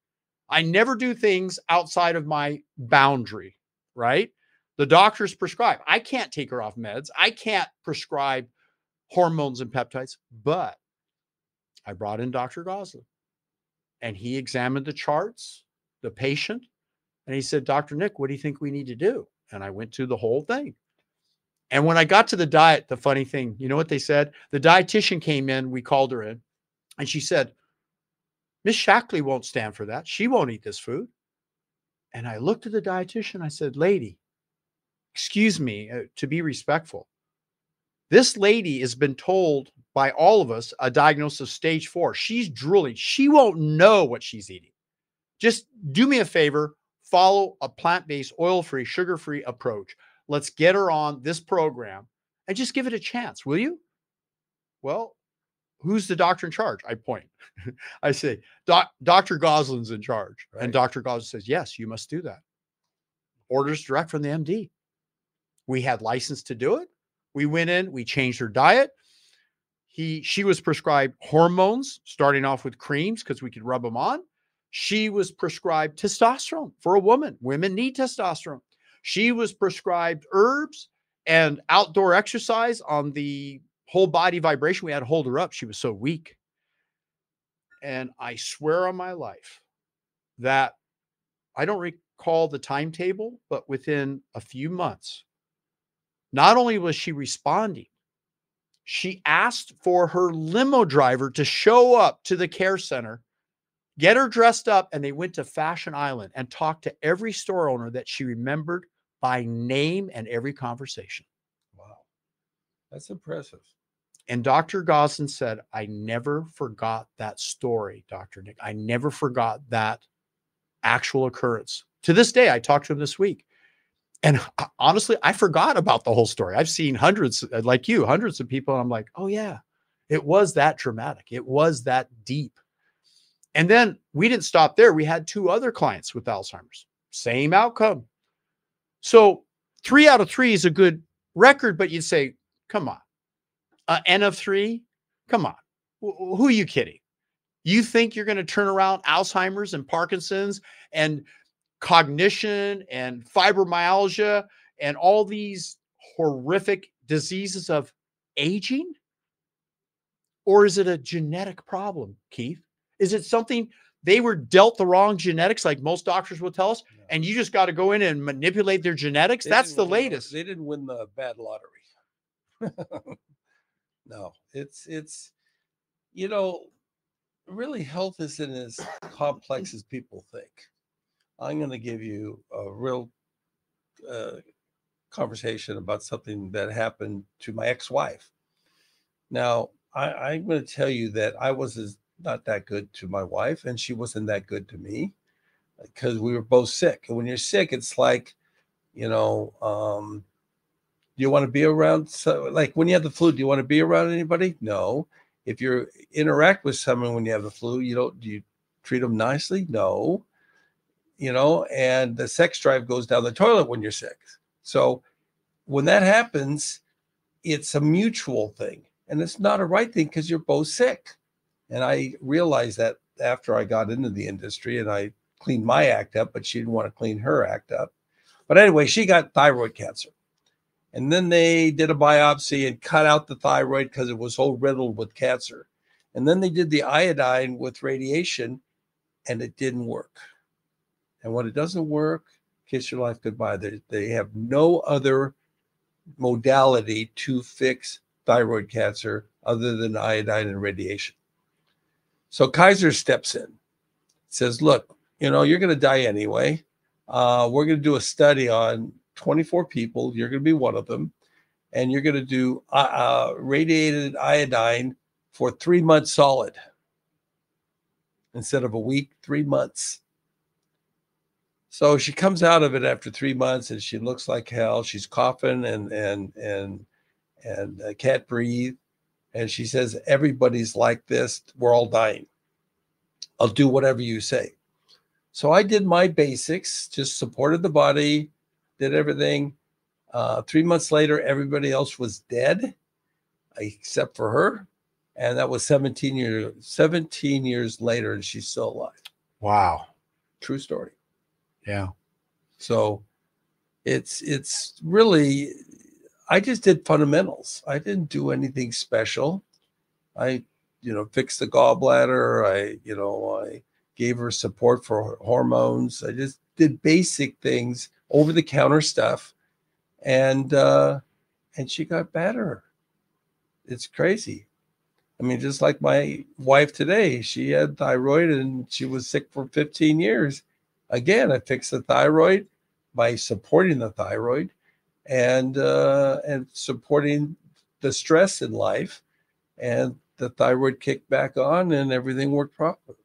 I never do things outside of my boundary, right? The doctors prescribe. I can't take her off meds. I can't prescribe hormones and peptides, but I brought in Dr. Goslin and he examined the charts, the patient, and he said, Dr. Nick, what do you think we need to do? And I went through the whole thing. And when I got to the diet, the funny thing, you know what they said? The dietitian came in, we called her in, and she said, Miss Shaklee won't stand for that. She won't eat this food. And I looked at the dietitian. I said, lady, excuse me, to be respectful. This lady has been told by all of us a diagnosis of stage 4. She's drooling. She won't know what she's eating. Just do me a favor. Follow a plant-based, oil-free, sugar-free approach. Let's get her on this program and just give it a chance, will you? Well, who's the doctor in charge? I point. I say, Dr. Goslin's in charge. Right. And Dr. Goslin says, yes, you must do that. Orders direct from the MD. We had license to do it. We went in, we changed her diet. She was prescribed hormones, starting off with creams because we could rub them on. She was prescribed testosterone for a woman. Women need testosterone. She was prescribed herbs and outdoor exercise on the whole body vibration. We had to hold her up. She was so weak. And I swear on my life that I don't recall the timetable, but within a few months, not only was she responding, she asked for her limo driver to show up to the care center, get her dressed up, and they went to Fashion Island and talked to every store owner that she remembered by name and every conversation. Wow. That's impressive. And Dr. Goslin said, I never forgot that story, Dr. Nick. I never forgot that actual occurrence. To this day, I talked to him this week. And honestly, I forgot about the whole story. I've seen hundreds, like you, hundreds of people. And I'm like, oh yeah, it was that dramatic. It was that deep. And then we didn't stop there. We had 2 other clients with Alzheimer's, same outcome. So 3 out of 3 is a good record, but you'd say, come on, N of 3, come on, who are you kidding? You think you're going to turn around Alzheimer's and Parkinson's and cognition and fibromyalgia and all these horrific diseases of aging? Or is it a genetic problem, Keith? Is it something they were dealt the wrong genetics, like most doctors will tell us, and you just got to go in and manipulate their genetics? That's the latest. They didn't win the bad lottery. No, it's, you know, really health isn't as complex as people think. I'm going to give you a real conversation about something that happened to my ex-wife. Now, I'm going to tell you that I was not that good to my wife, and she wasn't that good to me, because we were both sick. And when you're sick, it's like, you know, do you want to be around? So, like when you have the flu, do you want to be around anybody? No. If you interact with someone when you have the flu, do you treat them nicely? No. You know, and the sex drive goes down the toilet when you're sick. So when that happens, it's a mutual thing, and it's not a right thing because you're both sick. And I realized that after I got into the industry, and I cleaned my act up, but she didn't want to clean her act up. But anyway, she got thyroid cancer. And then they did a biopsy and cut out the thyroid because it was so riddled with cancer. And then they did the iodine with radiation, and it didn't work. And when it doesn't work, kiss your life goodbye. They have no other modality to fix thyroid cancer other than iodine and radiation. So Kaiser steps in, says, look, you know, you're going to die anyway. We're going to do a study on 24 people. You're going to be one of them. And you're going to do radiated iodine for 3 months solid. Instead of a week, 3 months. So she comes out of it after 3 months, and she looks like hell. She's coughing and can't breathe. And she says, everybody's like this. We're all dying. I'll do whatever you say. So I did my basics, just supported the body, did everything. 3 months later, everybody else was dead except for her. And that was 17 years later, and she's still alive. Wow. True story. Yeah. So it's really, I just did fundamentals. I didn't do anything special. I, you know, fixed the gallbladder. I gave her support for hormones. I just did basic things, over the counter stuff. And she got better. It's crazy. I mean, just like my wife today, she had thyroid and she was sick for 15 years. Again, I fixed the thyroid by supporting the thyroid and supporting the stress in life, and the thyroid kicked back on and everything worked properly.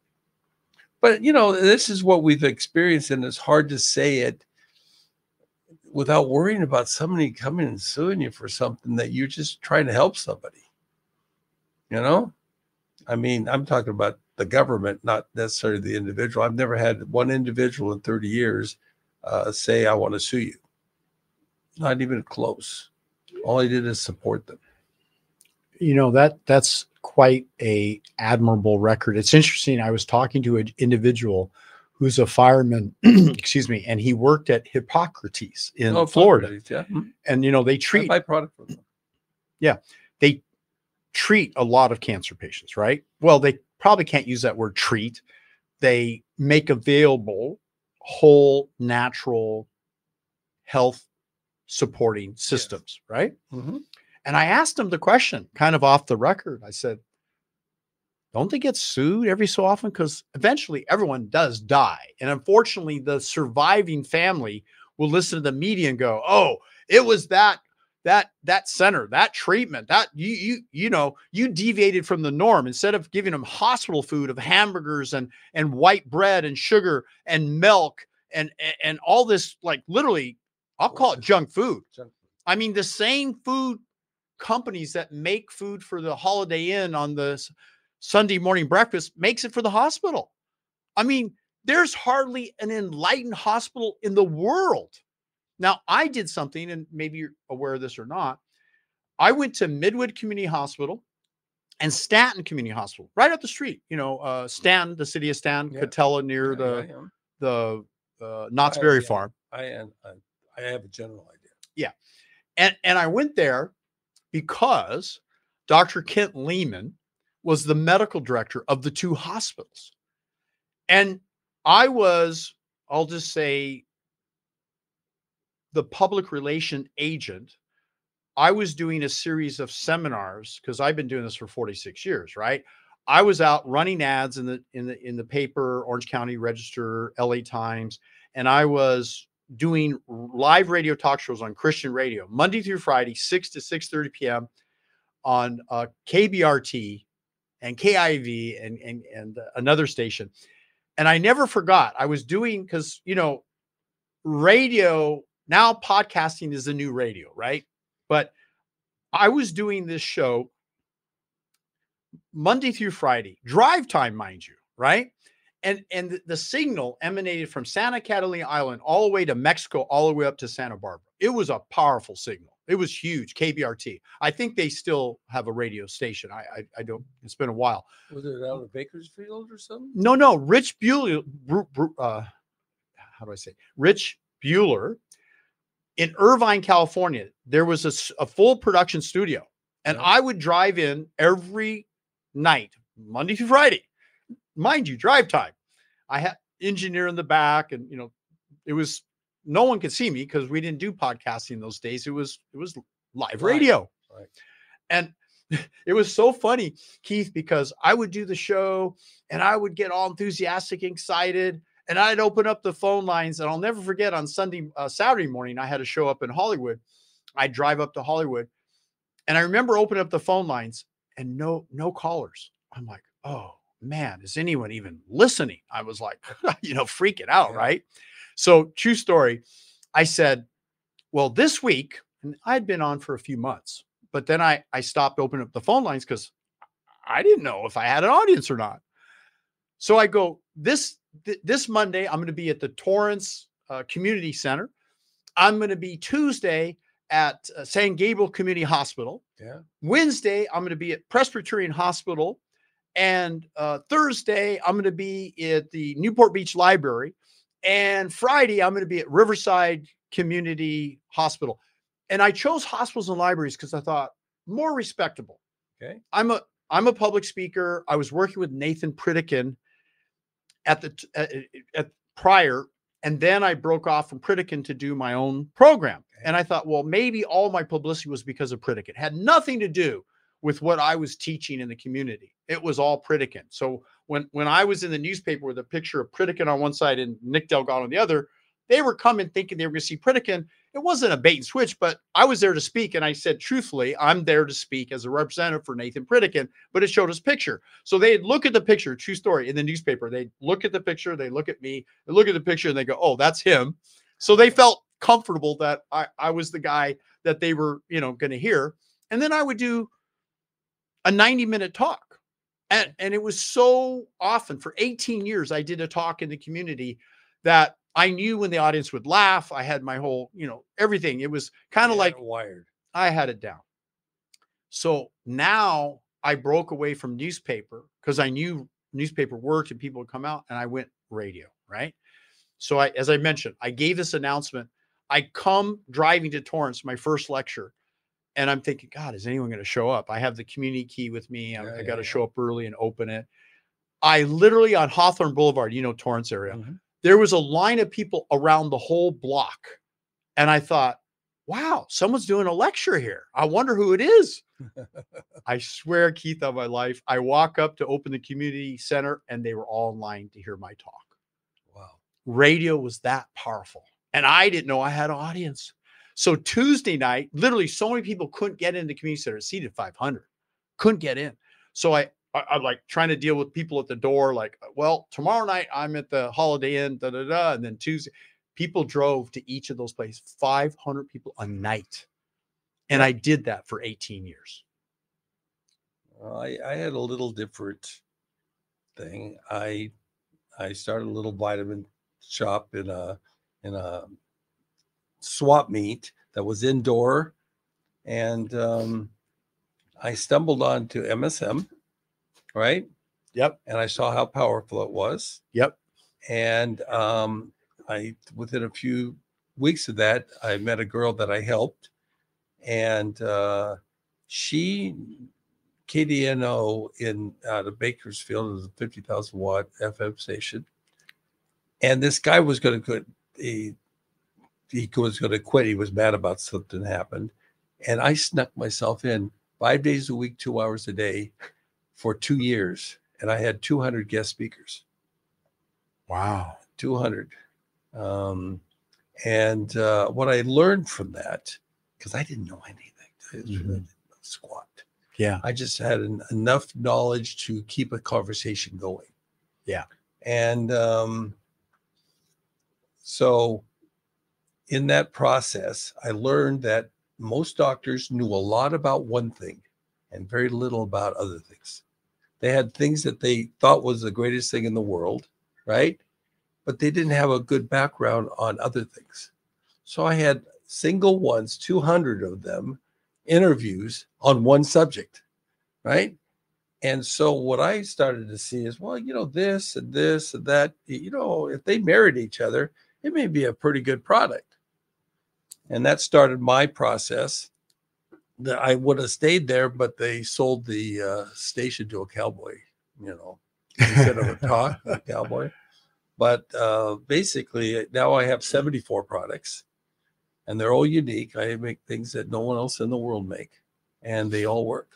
But, you know, this is what we've experienced, and it's hard to say it without worrying about somebody coming and suing you for something that you're just trying to help somebody. You know, I mean, I'm talking about the government, not necessarily the individual. I've never had one individual in 30 years say, I want to sue you. Not even close. All I did is support them. You know, that's quite a admirable record. It's interesting. I was talking to an individual who's a fireman, excuse me, and he worked at Hippocrates in Florida. Yeah. And, you know, they treat byproduct for them. Yeah. They treat a lot of cancer patients, right? Well, they probably can't use that word treat. They make available whole, natural health supporting systems, yes. Right? Mm-hmm. And I asked him the question kind of off the record. I said, don't they get sued every so often? Because eventually everyone does die. And unfortunately, the surviving family will listen to the media and go, oh, it was that center, that treatment, that you know, you deviated from the norm. Instead of giving them hospital food of hamburgers and white bread and sugar and milk and all this, like literally I'll call it junk food. I mean, the same food companies that make food for the Holiday Inn on the Sunday morning breakfast makes it for the hospital. I mean, there's hardly an enlightened hospital in the world. Now, I did something, and maybe you're aware of this or not. I went to Midwood Community Hospital and Stanton Community Hospital, right up the street. You know, Stanton, the city of Stanton, yeah. Coachella near the Knott's Berry Farm. I have a general idea. Yeah. And I went there because Dr. Kent Lehman was the medical director of the two hospitals. And I was, I'll just say, the public relation agent. I was doing a series of seminars because I've been doing this for 46 years, right? I was out running ads in the paper, Orange County Register, LA Times, and I was doing live radio talk shows on Christian radio, Monday through Friday, 6 to 6:30 p.m. on KBRT and KIV and another station. And I never forgot. I was doing, because, you know, radio, now podcasting is the new radio, right? But I was doing this show Monday through Friday, drive time, mind you, right? And the signal emanated from Santa Catalina Island all the way to Mexico, all the way up to Santa Barbara. It was a powerful signal. It was huge, KBRT. I think they still have a radio station. I don't, it's been a while. Was it out of Bakersfield or something? No, no. Rich Bueller, how do I say? Rich Bueller in Irvine, California, there was a full production studio. And yeah. I would drive in every night, Monday through Friday. Mind you, drive time. I had engineer in the back, and, you know, it was, no one could see me because we didn't do podcasting those days. It was live radio. Right. And it was so funny, Keith, because I would do the show and I would get all enthusiastic, excited, and I'd open up the phone lines. And I'll never forget, on Saturday morning, I had a show up in Hollywood. I'd drive up to Hollywood, and I remember opening up the phone lines and no callers. I'm like, oh man, is anyone even listening? I was like, you know, freaking out. Yeah. Right. So, true story. I said, well, this week, and I'd been on for a few months, but then I stopped opening up the phone lines because I didn't know if I had an audience or not. So I go, this Monday, I'm going to be at the Torrance Community Center. I'm going to be Tuesday at San Gabriel Community Hospital. Yeah. Wednesday, I'm going to be at Presbyterian Hospital. And Thursday, I'm going to be at the Newport Beach Library. And Friday, I'm going to be at Riverside Community Hospital. And I chose hospitals and libraries because I thought more respectable. Okay. I'm a public speaker. I was working with Nathan Pritikin at prior, and then I broke off from Pritikin to do my own program. Okay. And I thought, well, maybe all my publicity was because of Pritikin. It had nothing to do with what I was teaching in the community. It was all Pritikin. So when I was in the newspaper with a picture of Pritikin on one side and Nick Delgado on the other, they were coming thinking they were going to see Pritikin. It wasn't a bait and switch, but I was there to speak. And I said, truthfully, I'm there to speak as a representative for Nathan Pritikin, but it showed his picture. So they'd look at the picture, true story, in the newspaper. They'd look at the picture, they look at me, they look at the picture, and they go, oh, that's him. So they felt comfortable that I was the guy that they were, you know, going to hear. And then I would do a 90-minute talk. And it was so often, for 18 years, I did a talk in the community that I knew when the audience would laugh. I had my whole, you know, everything. It was kind of like wired. I had it down. So now I broke away from newspaper because I knew newspaper worked and people would come out, and I went radio, right? So I, as I mentioned, I gave this announcement. I come driving to Torrance, my first lecture. And I'm thinking, God, is anyone going to show up? I have the community key with me. I got to show up early and open it. I literally, on Hawthorne Boulevard, you know, Torrance area, mm-hmm. There was a line of people around the whole block. And I thought, wow, someone's doing a lecture here. I wonder who it is. I swear, Keith, on my life, I walk up to open the community center, and they were all in line to hear my talk. Wow. Radio was that powerful. And I didn't know I had an audience. So Tuesday night, literally so many people couldn't get into the community center. It seated 500, couldn't get in. So I'm like trying to deal with people at the door. Like, well, tomorrow night I'm at the Holiday Inn, da, da, da. And then Tuesday, People drove to each of those places, 500 people a night. And I did that for 18 years. I had a little different thing. I started a little vitamin shop in a swap meet that was indoor. And I stumbled onto MSM, right? Yep. And I saw how powerful it was. Yep. And within a few weeks of that, I met a girl that I helped. And she, KDNO out of Bakersfield, is a 50,000 watt FM station. And this guy was going to quit. He was going to quit. He was mad about something happened. And I snuck myself in 5 days a week, 2 hours a day for 2 years. And I had 200 guest speakers. Wow. 200. What I learned from that, because I didn't know anything. I didn't know squat. Yeah. I just had enough knowledge to keep a conversation going. Yeah. And so in that process, I learned that most doctors knew a lot about one thing and very little about other things. They had things that they thought was the greatest thing in the world, right? But they didn't have a good background on other things. So I had single ones, 200 of them, interviews on one subject, right? And so what I started to see is, well, you know, this and this and that, you know, if they married each other, it may be a pretty good product. And that started my process. That I would have stayed there, but they sold the station to a cowboy, you know, instead of a talk, a cowboy. But basically, now I have 74 products, and they're all unique. I make things that no one else in the world make, and they all work.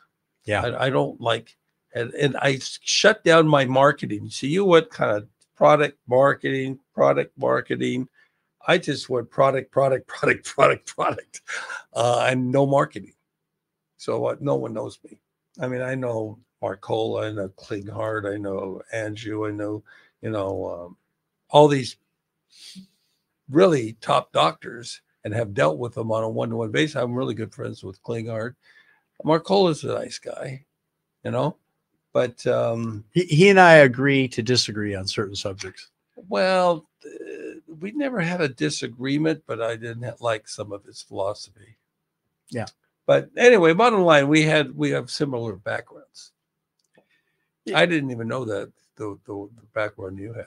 Yeah, I don't like, and I shut down my marketing. So you went kind of product marketing. I just went product, and no marketing. So no one knows me. I mean, I know Marcola, I know Klinghardt, I know Andrew, I know, you know. All these really top doctors, and have dealt with them on a one-to-one basis. I'm really good friends with Klinghardt. Marcola's a nice guy, you know, but he and I agree to disagree on certain subjects. Well, we never had a disagreement, but I didn't like some of his philosophy. Yeah. But anyway, bottom line, we have similar backgrounds. Yeah. I didn't even know that the background you had.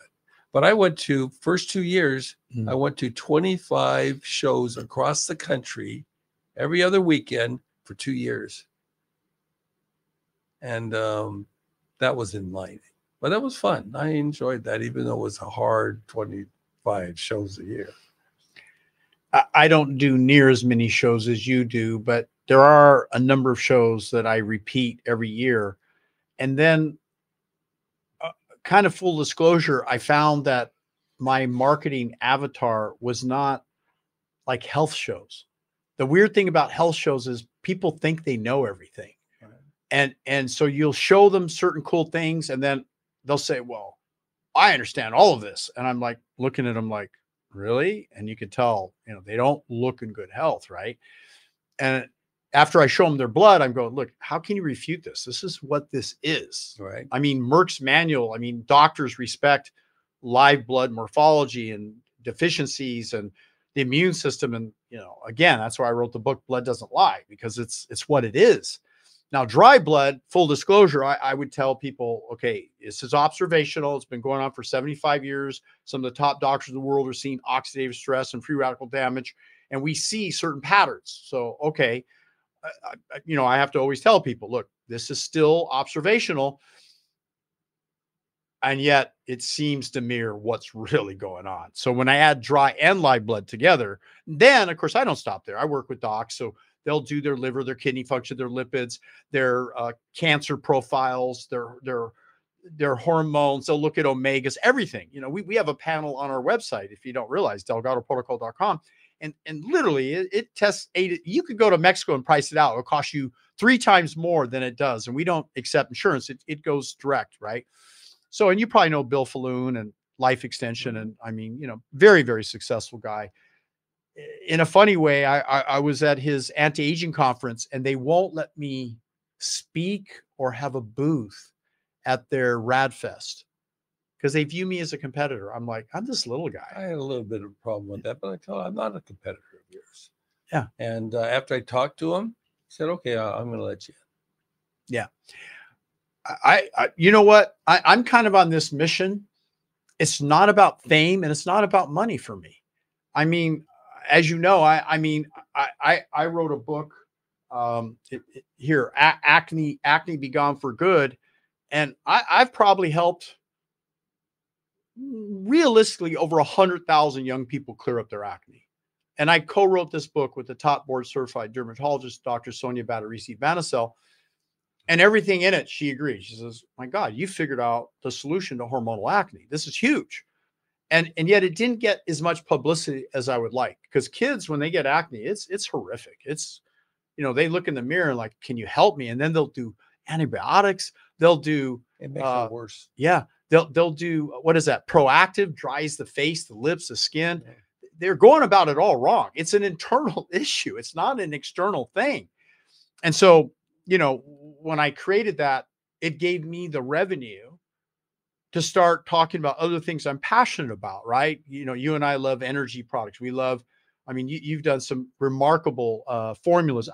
But I went to, first 2 years, I went to 25 shows across the country every other weekend for 2 years. And that was enlightening. But that was fun. I enjoyed that, even though it was a hard 25 shows a year. I don't do near as many shows as you do, but there are a number of shows that I repeat every year. And then, kind of full disclosure, I found that my marketing avatar was not like health shows. The weird thing about health shows is people think they know everything. Right. And so you'll show them certain cool things and then they'll say, well, I understand all of this. And I'm like looking at them like, really? And you can tell, you know, they don't look in good health, right? And after I show them their blood, I'm going, look, how can you refute this? This is what this is. Right. I mean, Merck's manual. I mean, doctors respect live blood morphology and deficiencies and the immune system. And, you know, again, that's why I wrote the book, Blood Doesn't Lie, because it's what it is. Now, dry blood, full disclosure, I would tell people, okay, this is observational. It's been going on for 75 years. Some of the top doctors in the world are seeing oxidative stress and free radical damage. And we see certain patterns. So, okay. You know, I have to always tell people, look, this is still observational. And yet it seems to mirror what's really going on. So when I add dry and live blood together, then of course I don't stop there. I work with docs. So they'll do their liver, their kidney function, their lipids, their cancer profiles, their hormones. They'll look at omegas, everything. You know, we have a panel on our website, if you don't realize, DelgadoProtocol.com. And literally it tests you could go to Mexico and price it out. It'll cost you 3 times more than it does. And we don't accept insurance. It goes direct, right? So, and you probably know Bill Falloon and life extension. And I mean, you know, very, very successful guy. In a funny way, I was at his anti-aging conference, and they won't let me speak or have a booth at their Radfest because they view me as a competitor. I'm like, I'm this little guy. I had a little bit of a problem with that, but I tell him I'm not a competitor of yours. Yeah. And after I talked to him, he said, okay, I'm going to let you in. Yeah. I you know what? I'm kind of on this mission. It's not about fame and it's not about money for me. I mean, as you know, I wrote a book here, Acne Be Gone for Good. And I've probably helped realistically over 100,000 young people clear up their acne. And I co-wrote this book with the top board certified dermatologist, Dr. Sonia Batterisi Vanasel, and everything in it, she agrees. She says, my God, you figured out the solution to hormonal acne. This is huge. And yet it didn't get as much publicity as I would like, because kids, when they get acne, it's horrific. It's, you know, they look in the mirror and like, can you help me? And then they'll do antibiotics. They'll do, it makes it worse. Yeah. They'll do, what is that? Proactive, dries the face, the lips, the skin. Yeah. They're going about it all wrong. It's an internal issue. It's not an external thing. And so, you know, when I created that, it gave me the revenue to start talking about other things I'm passionate about, right? You know, you and I love energy products. We love, I mean, you've done some remarkable formulas.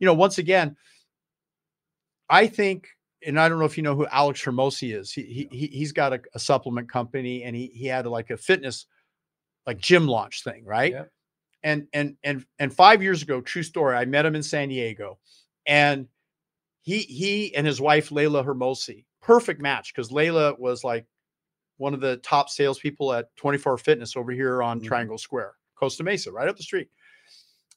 You know, once again, I think, and I don't know if you know who Alex Hormozi is. He's got a supplement company, and he had like a fitness, like gym launch thing, right? Yeah. And 5 years ago, true story, I met him in San Diego, and he and his wife, Layla Hormozi, perfect match, because Layla was like one of the top salespeople at 24 Fitness over here on Triangle Square, Costa Mesa, right up the street.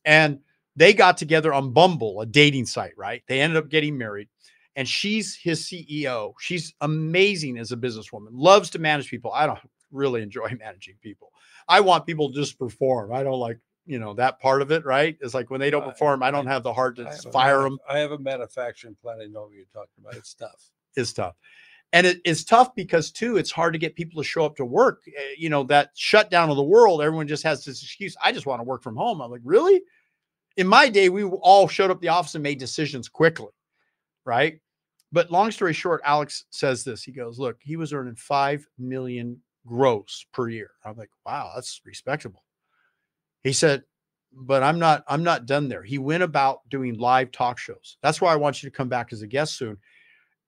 And they got together on Bumble, a dating site, right? They ended up getting married, and she's his CEO. She's amazing as a businesswoman, loves to manage people. I don't really enjoy managing people. I want people to just perform. I don't like, you know, that part of it, right? It's like when they don't perform, I don't have the heart to fire them. I have a manufacturing plant. I know what you're talking about. It's tough. It's tough. And it's tough because, too, it's hard to get people to show up to work. You know, that shutdown of the world, everyone just has this excuse. I just want to work from home. I'm like, really? In my day, we all showed up to the office and made decisions quickly, right? But long story short, Alex says this. He goes, look, he was earning $5 million gross per year. I'm like, wow, that's respectable. He said, but I'm not done there. He went about doing live talk shows. That's why I want you to come back as a guest soon.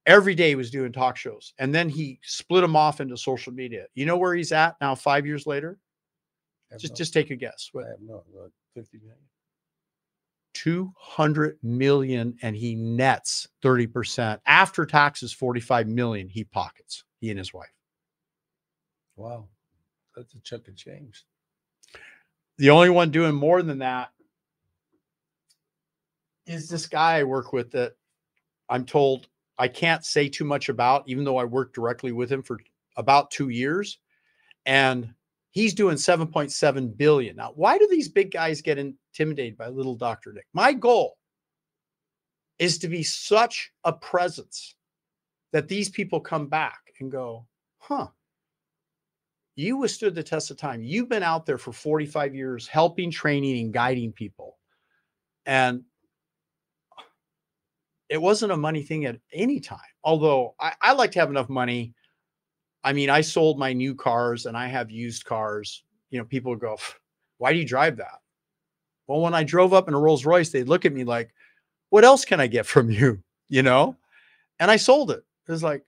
Every day he was doing talk shows. And then he split them off into social media. You know where he's at now 5 years later? Just take a guess. What? I have no, like 50 million. 200 million, and he nets 30%. After taxes, 45 million he pockets, he and his wife. Wow. That's a chunk of change. The only one doing more than that is this guy I work with that I'm told I can't say too much about, even though I worked directly with him for about 2 years. And he's doing 7.7 billion. Now, why do these big guys get intimidated by little Dr. Nick? My goal is to be such a presence that these people come back and go, huh, you withstood the test of time. You've been out there for 45 years helping, training, and guiding people. And it wasn't a money thing at any time. Although I like to have enough money. I mean, I sold my new cars and I have used cars. You know, people go, why do you drive that? Well, when I drove up in a Rolls Royce, they'd look at me like, what else can I get from you? You know? And I sold it. It was like,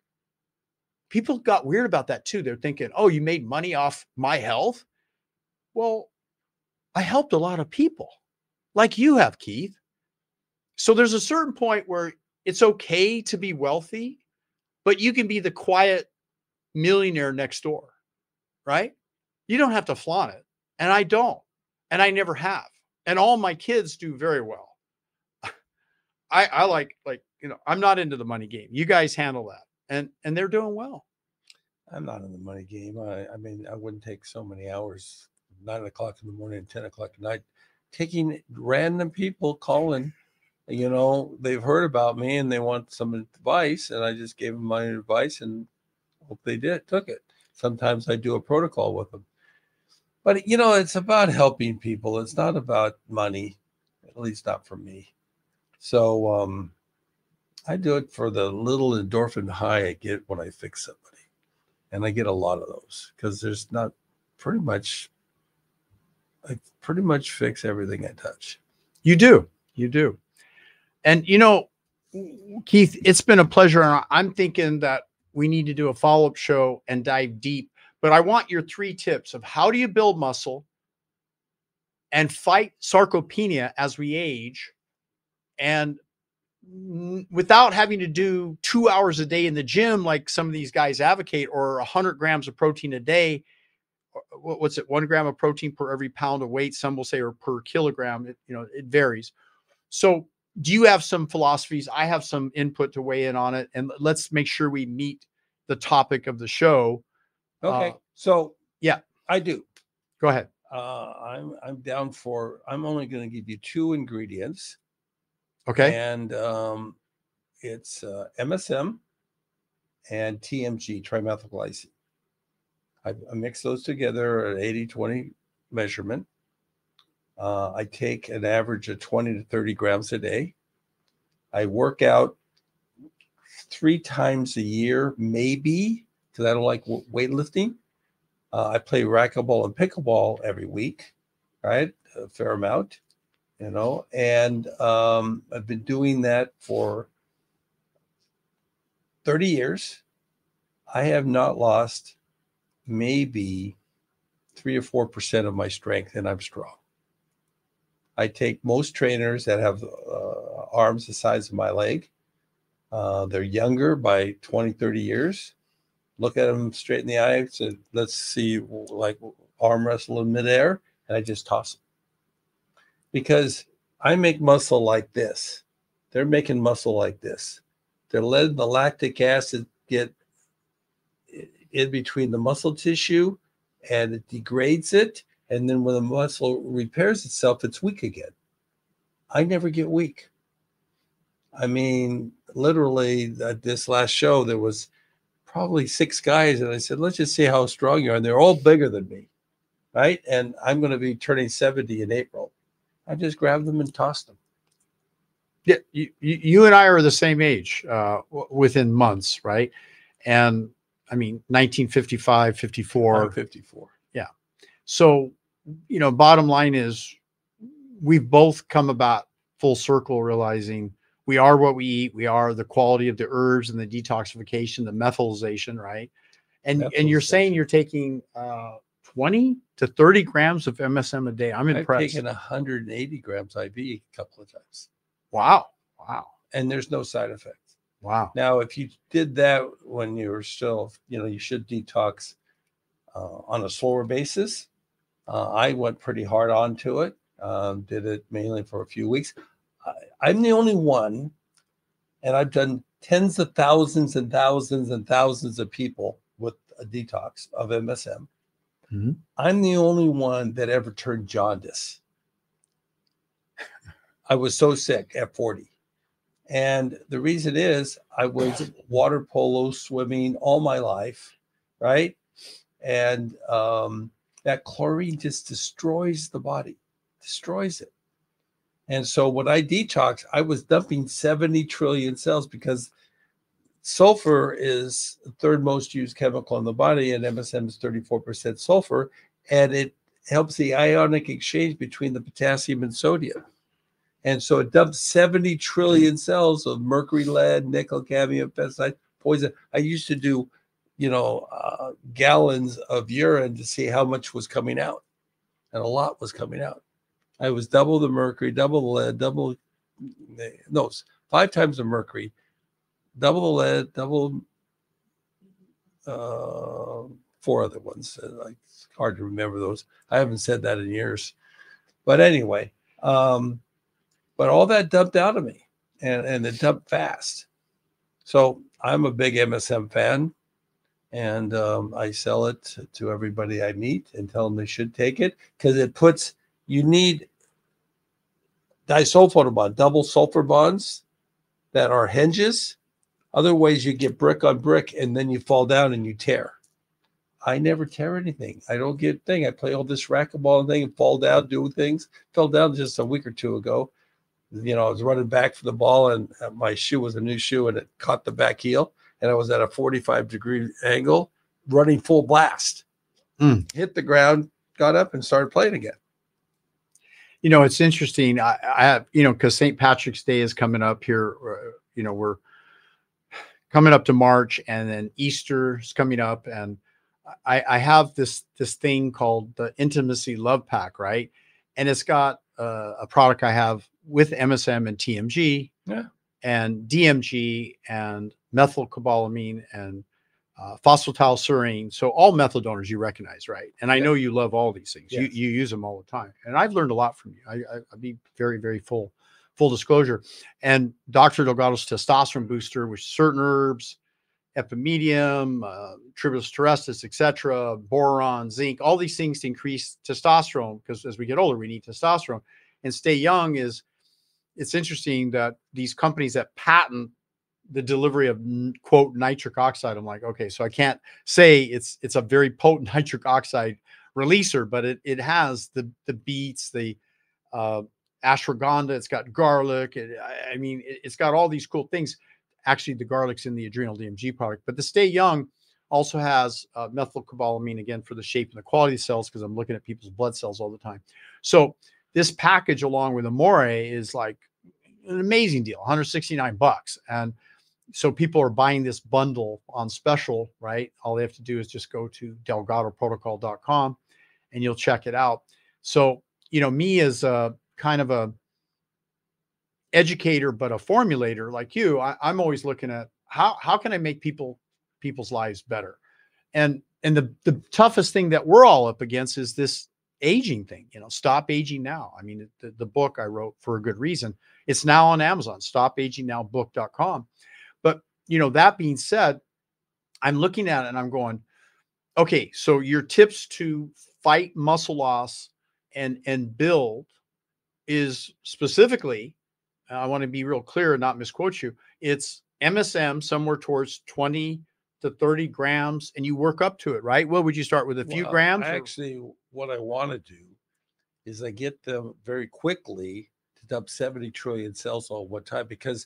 people got weird about that too. They're thinking, oh, you made money off my health. Well, I helped a lot of people like you have, Keith. So there's a certain point where it's okay to be wealthy, but you can be the quiet millionaire next door, right? You don't have to flaunt it. And I don't, and I never have. And all my kids do very well. I like, you know, I'm not into the money game. You guys handle that. And they're doing well. I'm not in the money game. I mean, I wouldn't take so many hours, 9 o'clock in the morning, 10 o'clock at night, taking random people calling, you know, they've heard about me and they want some advice. And I just gave them my advice and hope they took it. Sometimes I do a protocol with them. But, you know, it's about helping people. It's not about money, at least not for me. So I do it for the little endorphin high I get when I fix somebody. And I get a lot of those because there's not pretty much, I pretty much fix everything I touch. You do. You do. And, you know, Keith, it's been a pleasure. I'm thinking that we need to do a follow-up show and dive deep. But I want your three tips of how do you build muscle and fight sarcopenia as we age and without having to do 2 hours a day in the gym like some of these guys advocate, or 100 grams of protein a day. What's it? 1 gram of protein per every pound of weight, some will say, or per kilogram. It, you know, it varies. So do you have some philosophies? I have some input to weigh in on it. And let's make sure we meet the topic of the show. Okay. So yeah, I do. Go ahead. I'm down for, I'm only going to give you 2 ingredients. Okay. And, it's, MSM and TMG, trimethylglycine. I mix those together at 80-20 measurement. I take an average of 20 to 30 grams a day. I work out 3 times a year, maybe, because I don't like weightlifting. I play racquetball and pickleball every week, right? A fair amount, you know. And I've been doing that for 30 years. I have not lost maybe 3 or 4% of my strength, and I'm strong. I take most trainers that have arms the size of my leg. They're younger by 20, 30 years. Look at them straight in the eye and say, let's see, like arm wrestle in midair, and I just toss them. Because I make muscle like this. They're making muscle like this. They're letting the lactic acid get in between the muscle tissue, and it degrades it. And then when the muscle repairs itself, it's weak again. I never get weak. I mean, literally at this last show, there was probably 6 guys. And I said, let's just see how strong you are. And they're all bigger than me, right? And I'm going to be turning 70 in April. I just grabbed them and tossed them. Yeah, you and I are the same age within months, right? And I mean, 1955, 54. I'm 54. Yeah. So, you know, bottom line is we've both come about full circle, realizing we are what we eat. We are the quality of the herbs and the detoxification, the methylization, right? And methylization. And you're saying you're taking 20 to 30 grams of MSM a day. I'm impressed. I've taken 180 grams IV a couple of times. Wow. Wow. And there's no side effects. Wow. Now, if you did that when you were still, you know, you should detox on a slower basis. I went pretty hard on to it, did it mainly for a few weeks. I'm the only one, and I've done tens of thousands and thousands and thousands of people with a detox of MSM. Mm-hmm. I'm the only one that ever turned jaundice. I was so sick at 40. And the reason is I was water polo, swimming all my life, right? And that chlorine just destroys the body, destroys it. And so when I detoxed, I was dumping 70 trillion cells, because sulfur is the 3rd most used chemical in the body, and MSM is 34% sulfur, and it helps the ionic exchange between the potassium and sodium. And so it dumped 70 trillion cells of mercury, lead, nickel, cadmium, pesticide, poison. I used to do, you know, gallons of urine to see how much was coming out. And a lot was coming out. I was double the mercury, double the lead, double, no, 5 times the mercury, double the lead, double 4 other ones. It's hard to remember those. I haven't said that in years. But anyway, but all that dumped out of me, and it dumped fast. So I'm a big MSM fan. And I sell it to everybody I meet and tell them they should take it, because it puts, you need disulfide bond, double sulfur bonds that are hinges. Otherwise, you get brick on brick, and then you fall down and you tear. I never tear anything. I don't get a thing. I play all this racquetball thing and fall down, do things. Fell down just a week or two ago. You know, I was running back for the ball, and my shoe was a new shoe, and it caught the back heel. And I was at a 45-degree angle, running full blast. Hit the ground, got up, and started playing again. You know, it's interesting. I have, you know, because St. Patrick's Day is coming up here. You know, we're coming up to March, and then Easter is coming up, and I have this thing called the Intimacy Love Pack, right? And it's got a product I have with MSM and TMG, and DMG and methylcobalamin and phosphatidylserine. So all methyl donors you recognize, right? And I know you love all these things. Yes. You use them all the time. And I've learned a lot from you. I'd be very, very full disclosure. And Dr. Delgado's testosterone booster with certain herbs, epimedium, tribulus terrestris, etc., boron, zinc, all these things to increase testosterone, because as we get older, we need testosterone. And stay young is, it's interesting that these companies that patent the delivery of quote nitric oxide, I'm like, okay, so I can't say it's a very potent nitric oxide releaser, but it has the beets, the ashwagandha, it's got garlic. I mean, it's got all these cool things. Actually, the garlic's in the Adrenal DMG product, but the Stay Young also has methylcobalamin, again, for the shape and the quality of cells, because I'm looking at people's blood cells all the time. So this package along with Amore is like an amazing deal, $169. And so people are buying this bundle on special, right? All they have to do is just go to DelgadoProtocol.com and you'll check it out. So, you know, me as a kind of a educator, but a formulator like you, I'm always looking at how can I make people's lives better? And the toughest thing that we're all up against is this aging thing, you know, Stop Aging Now. I mean, the book I wrote for a good reason. It's now on Amazon, stopagingnowbook.com. But, you know, that being said, I'm looking at it and I'm going, okay, so your tips to fight muscle loss and build is specifically, I want to be real clear and not misquote you, it's MSM somewhere towards 20 to 30 grams, and you work up to it, right? Well, would you start with a few grams? Actually, what I want to do is I get them very quickly to dump 70 trillion cells all one time, because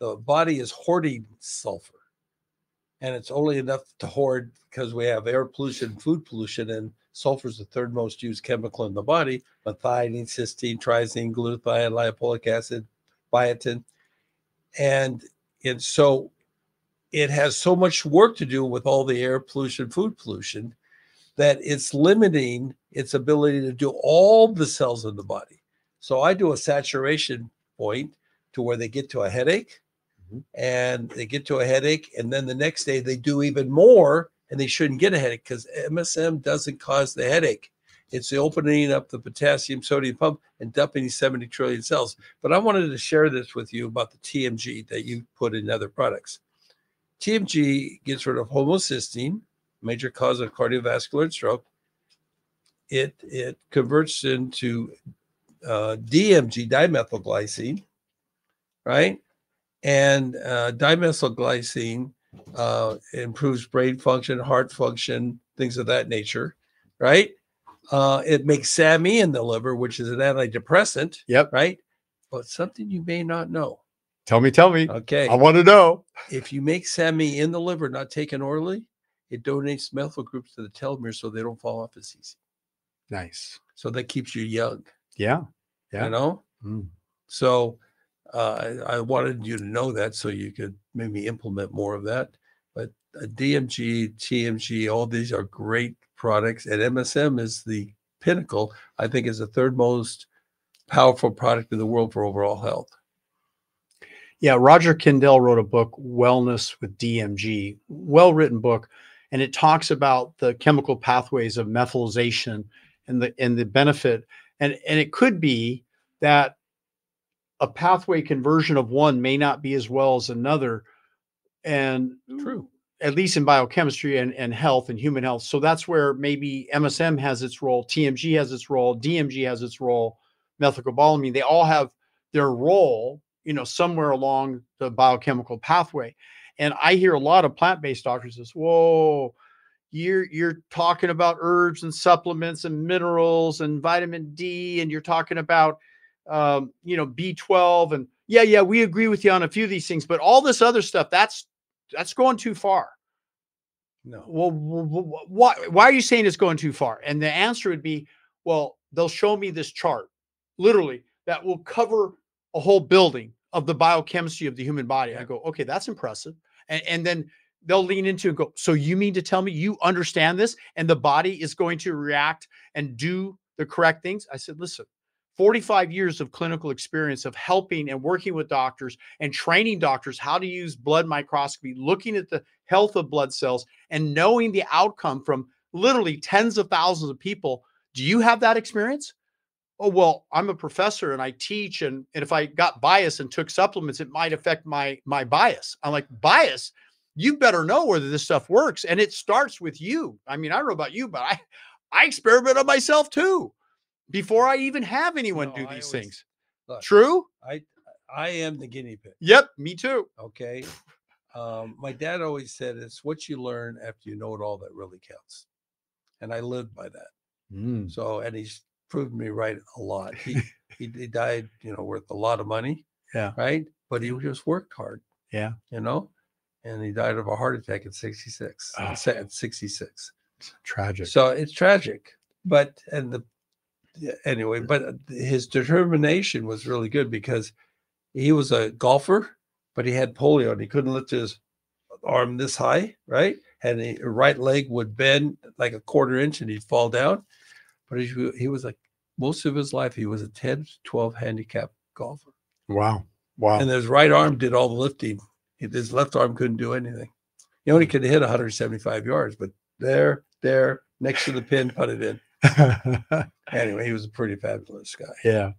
the body is hoarding sulfur, and it's only enough to hoard because we have air pollution, food pollution, and sulfur is the third most used chemical in the body, but methionine, cysteine, trypsin, glutathione, lipoic acid, biotin. And so it has so much work to do with all the air pollution, food pollution, that it's limiting its ability to do all the cells in the body. So I do a saturation point to where they get to a headache, and they get to a headache, and then the next day they do even more, and they shouldn't get a headache, because MSM doesn't cause the headache. It's the opening up the potassium sodium pump and dumping 70 trillion cells. But I wanted to share this with you about the TMG that you put in other products. TMG gets rid of homocysteine, major cause of cardiovascular and stroke. It converts into DMG, dimethylglycine, right? And dimethylglycine improves brain function, heart function, things of that nature, right? It makes SAMe in the liver, which is an antidepressant. Yep. Right. But something you may not know. Tell me. Okay. I want to know. If you make SAMe in the liver, not taken orally, it donates methyl groups to the telomere so they don't fall off as easy. Nice. So that keeps you young. Yeah. Yeah. You know? So I wanted you to know that so you could maybe implement more of that. But DMG, TMG, all these are great products, and MSM is the pinnacle. I think is the third most powerful product in the world for overall health. Yeah, Roger Kindell wrote a book, Wellness with DMG, well-written book, and it talks about the chemical pathways of methylation and the benefit. And it could be that a pathway conversion of one may not be as well as another. And true. At least in biochemistry and health and human health. So that's where maybe MSM has its role, TMG has its role, DMG has its role, methylcobalamin, they all have their role, you know, somewhere along the biochemical pathway. And I hear a lot of plant-based doctors says, whoa, you're talking about herbs and supplements and minerals and vitamin D, and you're talking about, you know, B12 and yeah, we agree with you on a few of these things, but all this other stuff, that's going too far. No. Well, why are you saying it's going too far? And the answer would be, well, they'll show me this chart, literally, that will cover a whole building of the biochemistry of the human body. Yeah. I go, okay, that's impressive. And then they'll lean into and go, so you mean to tell me you understand this and the body is going to react and do the correct things? I said, listen, 45 years of clinical experience of helping and working with doctors and training doctors how to use blood microscopy, looking at the health of blood cells and knowing the outcome from literally tens of thousands of people. Do you have that experience? Oh, well, I'm a professor and I teach. And if I got biased and took supplements, it might affect my bias. I'm like, bias? You better know whether this stuff works. And it starts with you. I mean, I don't know about you, but I experiment on myself too, before I even have anyone do these things. Look, true? I am the guinea pig. Yep, me too. Okay. My dad always said, it's what you learn after you know it all that really counts. And I lived by that. Mm. So, and he's proved me right a lot. He died, you know, worth a lot of money. Yeah. Right. But he just worked hard. Yeah. You know, and he died of a heart attack at 66. Oh. At 66. It's tragic. So it's tragic. But, but his determination was really good, because he was a golfer, but he had polio and he couldn't lift his arm this high. Right. And the right leg would bend like a quarter inch and he'd fall down. But he was like, most of his life, he was a 10-12 handicap golfer. Wow. Wow. And his right arm did all the lifting. His left arm couldn't do anything. He only could hit 175 yards, but there, next to the pin, put it in. Anyway, he was a pretty fabulous guy. Yeah.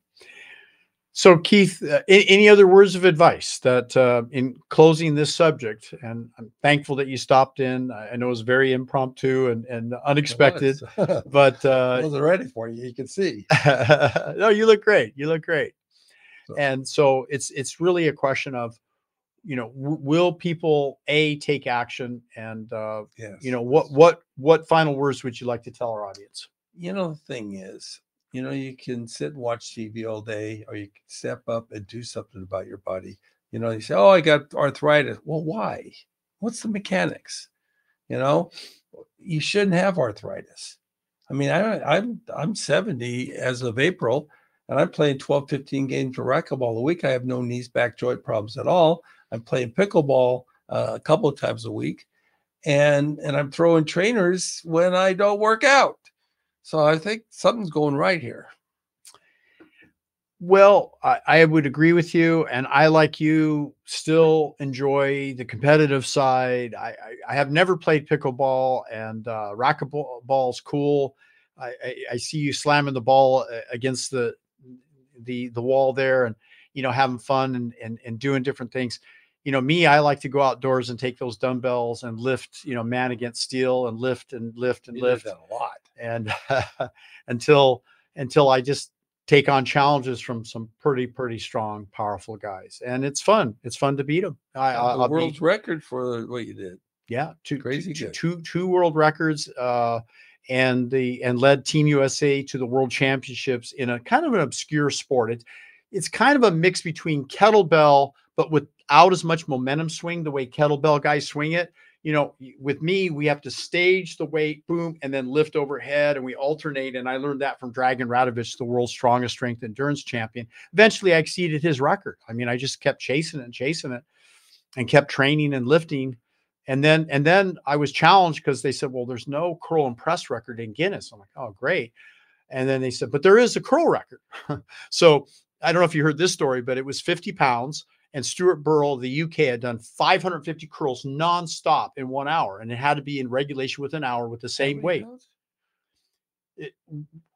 So Keith, any other words of advice that in closing this subject, and I'm thankful that you stopped in. I know it was very impromptu and unexpected, but I wasn't ready for you. You can see. No, you look great. You look great. So. And so it's really a question of, you know, will people take action, and yes. You know, what final words would you like to tell our audience? You know, the thing is, you know, you can sit and watch TV all day, or you can step up and do something about your body. You know, you say, oh, I got arthritis. Well, why? What's the mechanics? You know, you shouldn't have arthritis. I mean, I'm 70 as of April, and I'm playing 12, 15 games of racquetball a week. I have no knees, back, joint problems at all. I'm playing pickleball a couple of times a week, and I'm throwing trainers when I don't work out. So I think something's going right here. Well, I would agree with you. And I, like you, still enjoy the competitive side. I have never played pickleball, and racquetball is cool. I see you slamming the ball against the wall there and, you know, having fun and doing different things. You know, me, I like to go outdoors and take those dumbbells and lift, you know, man against steel, and lift. Did that a lot. And until I just take on challenges from some pretty strong, powerful guys. And it's fun. It's fun to beat them. The world's record for what you did. Yeah. Two world records, and led Team USA to the world championships in a kind of an obscure sport. It's kind of a mix between kettlebell, but without as much momentum swing, the way kettlebell guys swing it. You know, with me, we have to stage the weight, boom, and then lift overhead, and we alternate. And I learned that from Dragan Radovic, the world's strongest strength endurance champion. Eventually, I exceeded his record. I mean, I just kept chasing it and kept training and lifting. And then I was challenged, because they said, well, there's no curl and press record in Guinness. I'm like, oh, great. And then they said, but there is a curl record. So I don't know if you heard this story, but it was 50 pounds. And Stuart Burrell, the UK, had done 550 curls nonstop in 1 hour, and it had to be in regulation with an hour with the same weight.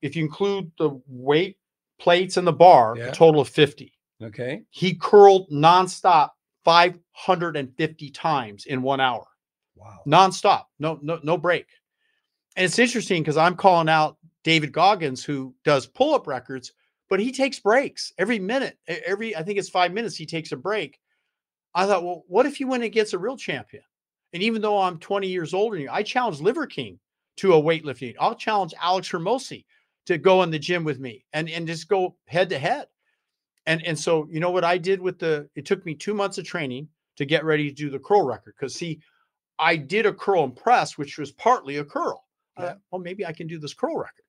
If you include the weight plates and the bar, yeah. A total of 50. Okay. He curled nonstop 550 times in 1 hour. Wow. Nonstop, no break. And it's interesting, because I'm calling out David Goggins, who does pull-up records. But he takes breaks every minute. I think it's 5 minutes, he takes a break. I thought, well, what if he went against a real champion? And even though I'm 20 years older than you, I challenge Liver King to a weightlifting. I'll challenge Alex Hormozi to go in the gym with me and just go head to head. And so, you know what I did with it took me 2 months of training to get ready to do the curl record. Cause see, I did a curl and press, which was partly a curl. Yeah. Well, maybe I can do this curl record.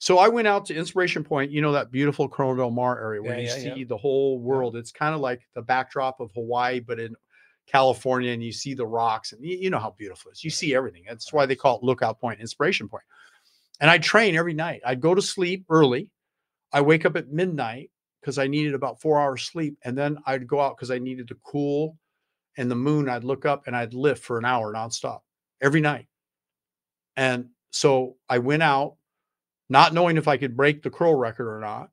So I went out to Inspiration Point, you know, that beautiful Corona Del Mar area where you see the whole world. It's kind of like the backdrop of Hawaii, but in California, and you see the rocks, and you know how beautiful it is. You see everything. That's why they call it Lookout Point, Inspiration Point. And I train every night. I'd go to sleep early. I wake up at midnight because I needed about 4 hours sleep. And then I'd go out because I needed the cool and the moon. I'd look up and I'd lift for an hour nonstop every night. And so I went out, not knowing if I could break the curl record or not.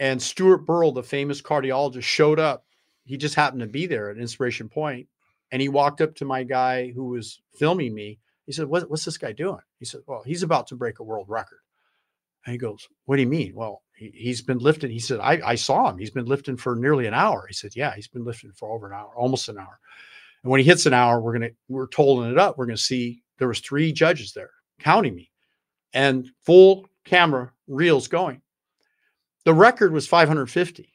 And Stuart Burrell, the famous cardiologist, showed up. He just happened to be there at Inspiration Point. And he walked up to my guy who was filming me. He said, what's this guy doing? He said, well, he's about to break a world record. And he goes, what do you mean? Well, he's been lifting. He said, I saw him. He's been lifting for nearly an hour. He said, yeah, he's been lifting for over an hour, almost an hour. And when he hits an hour, we're totaling it up. We're going to see. There was 3 judges there counting me and full camera reels going. The record was 550.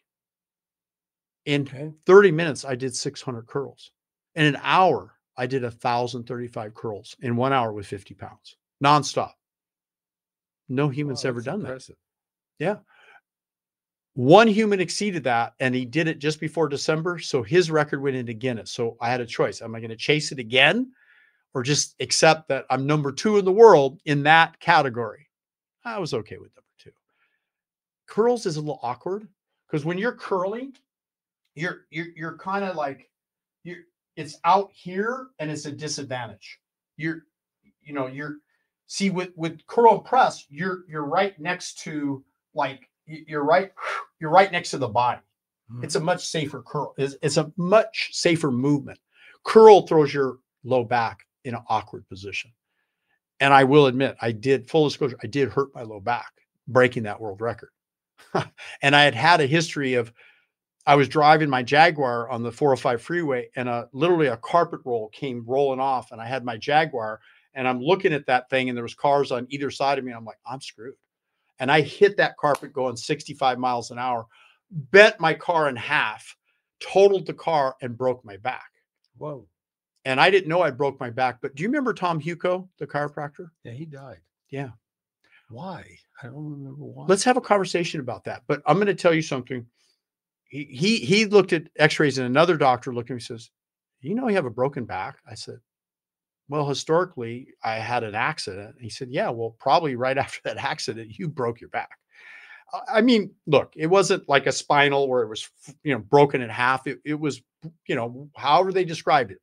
In 30 minutes, I did 600 curls. In an hour, I did 1,035 curls in 1 hour with 50 pounds, nonstop. No human's ever done that. Yeah. One human exceeded that, and he did it just before December. So his record went into Guinness. So I had a choice. Am I going to chase it again or just accept that I'm number 2 in the world in that category? I was okay with number 2. Curls is a little awkward because when you're curling, you're kind of like it's out here and it's a disadvantage. See with curl press, you're right next to you're right next to the body. Mm-hmm. It's a much safer curl. It's a much safer movement. Curl throws your low back in an awkward position. And I will admit, full disclosure, I did hurt my low back breaking that world record. And I had a history of, I was driving my Jaguar on the 405 freeway and literally a carpet roll came rolling off and I had my Jaguar and I'm looking at that thing and there was cars on either side of me. And I'm like, I'm screwed. And I hit that carpet going 65 miles an hour, bent my car in half, totaled the car and broke my back. Whoa. And I didn't know I broke my back, but do you remember Tom Huco, the chiropractor? Yeah, he died. Yeah. Why? I don't remember why. Let's have a conversation about that. But I'm going to tell you something. He looked at x-rays and another doctor looked at me and says, you know, you have a broken back. I said, well, historically I had an accident. And he said, yeah, well, probably right after that accident, you broke your back. I mean, look, it wasn't like a spinal where it was, you know, broken in half. It was, you know, however they described it.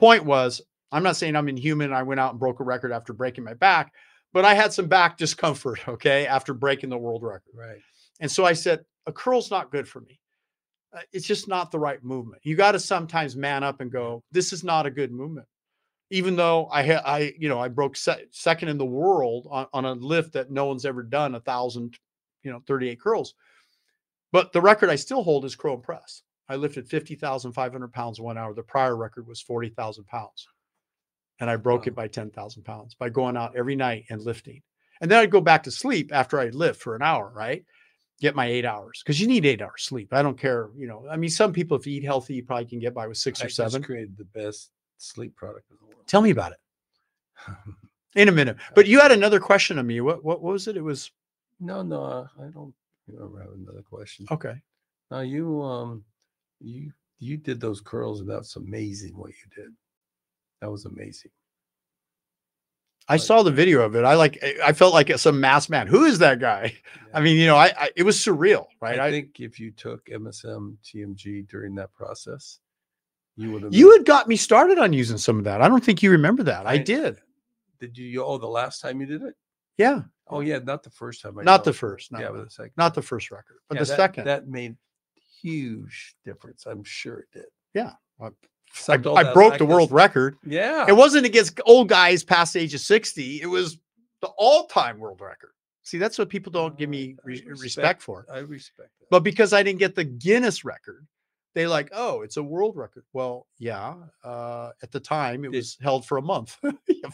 Point was, I'm not saying I'm inhuman. I went out and broke a record after breaking my back, but I had some back discomfort, okay, after breaking the world record. Right. And so I said, a curl's not good for me. It's just not the right movement. You got to sometimes man up and go, this is not a good movement. Even though I broke second in the world on a lift that no one's ever done, 1,038 curls. But the record I still hold is curl and press. I lifted 50,500 pounds 1 hour. The prior record was 40,000 pounds. And I broke it by 10,000 pounds by going out every night and lifting. And then I'd go back to sleep after I'd lift for an hour, right? Get my 8 hours. Cause you need 8 hours sleep. I don't care. You know, I mean, some people, if you eat healthy, you probably can get by with 6 or 7. I created the best sleep product in the world. Tell me about it in a minute, but you had another question on me. What was it? It was no, I don't remember having another question. Okay. Now you did those curls and that's amazing what you did. That was amazing. I saw the video of it. I felt like some masked man. Who is that guy? Yeah. I mean, you know, it was surreal, right? I think if you took MSM TMG during that process, you would have. You had got me started on using some of that. I don't think you remember that. I did. Did you? Oh, the last time you did it? Yeah. Oh yeah, not the first time. But the second. Not the first record, but the second. That made huge difference. I'm sure it did. Yeah. I broke the world record. Yeah. It wasn't against old guys past the age of 60. It was the all-time world record. See, that's what people don't give me respect for. I respect that. But because I didn't get the Guinness record, they like, oh, it's a world record. Well, yeah. At the time, it was held for a month.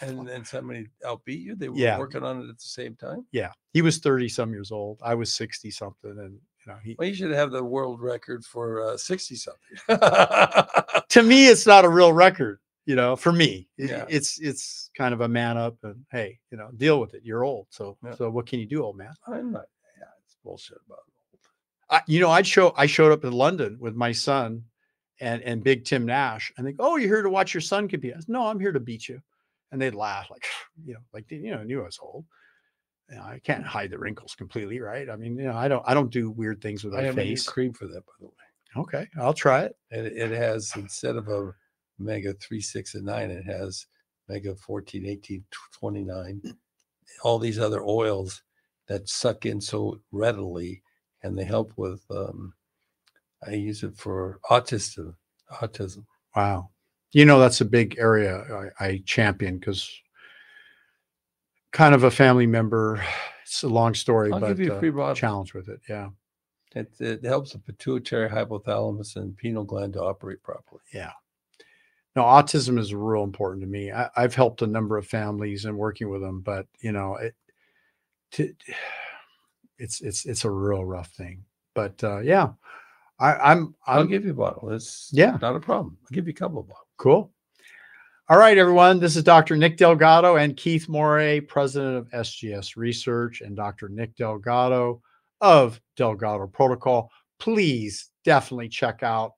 And then somebody outbeat you. They were working on it at the same time. Yeah. He was 30 some years old. I was 60 something. And, you know, well, you should have the world record for 60 something. To me, it's not a real record, you know, for me. It's kind of a man up and, hey, you know, deal with it. You're old. So, so what can you do, old man? I'm not. Yeah. It's bullshit about it. You know, I showed up in London with my son and big Tim Nash, and they go, oh, you're here to watch your son compete. I said, no, I'm here to beat you. And they'd laugh like, you know, I knew I was old. You know, I can't hide the wrinkles completely. Right. I mean, you know, I don't do weird things with my face. Cream for that, by the way. Okay. I'll try it. And it has, instead of a omega 3, 6, and 9, it has omega 14, 18, 29, all these other oils that suck in so readily. And they help with, I use it for autism. Wow. You know, that's a big area I champion, because kind of a family member, it's a long story, but challenge with it. Yeah. It helps the pituitary, hypothalamus, and pineal gland to operate properly. Yeah. Now, autism is real important to me. I've helped a number of families and working with them, but, you know, it's a real rough thing, but yeah, I'll give you a bottle. It's not a problem. I'll give you a couple of bottles. Cool. All right, everyone. This is Dr. Nick Delgado and Keith Morey, president of SGS Research, and Dr. Nick Delgado of Delgado Protocol. Please definitely check out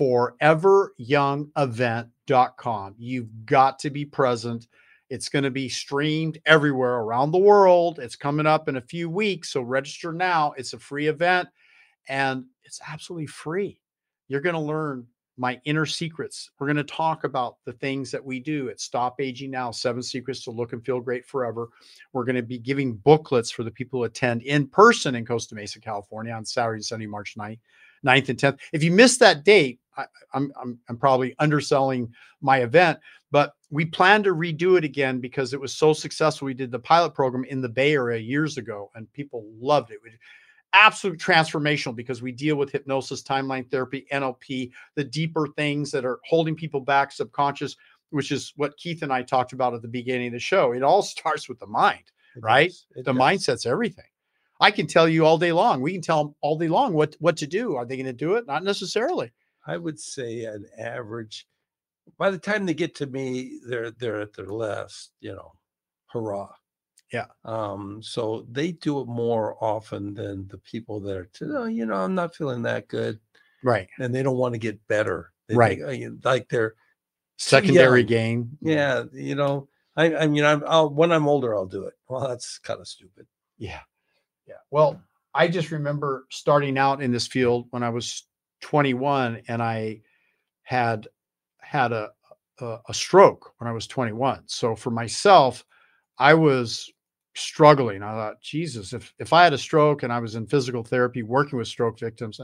foreveryoungevent.com. You've got to be present. It's going to be streamed everywhere around the world. It's coming up in a few weeks, so register now. It's a free event, and it's absolutely free. You're going to learn my inner secrets. We're going to talk about the things that we do at Stop Aging Now, 7 Secrets to Look and Feel Great Forever. We're going to be giving booklets for the people who attend in person in Costa Mesa, California on Saturday and Sunday, March 9th and 10th. If you missed that date, I'm probably underselling my event, but we plan to redo it again because it was so successful. We did the pilot program in the Bay Area years ago, and people loved it. It was absolutely transformational because we deal with hypnosis, timeline therapy, NLP, the deeper things that are holding people back, subconscious, which is what Keith and I talked about at the beginning of the show. It all starts with the mind, right? The mindset's everything. I can tell you all day long. We can tell them all day long what to do. Are they going to do it? Not necessarily. I would say an average, by the time they get to me, they're at their last, you know, hurrah. Yeah. So they do it more often than the people that are, oh, you know, I'm not feeling that good. Right. And they don't want to get better. They think, like their secondary gain. Yeah. You know, I mean, when I'm older, I'll do it. Well, that's kind of stupid. Yeah. Yeah. Well, I just remember starting out in this field when I was 21, and I had a stroke when I was 21. So for myself, I was struggling. I thought, Jesus, if I had a stroke and I was in physical therapy working with stroke victims,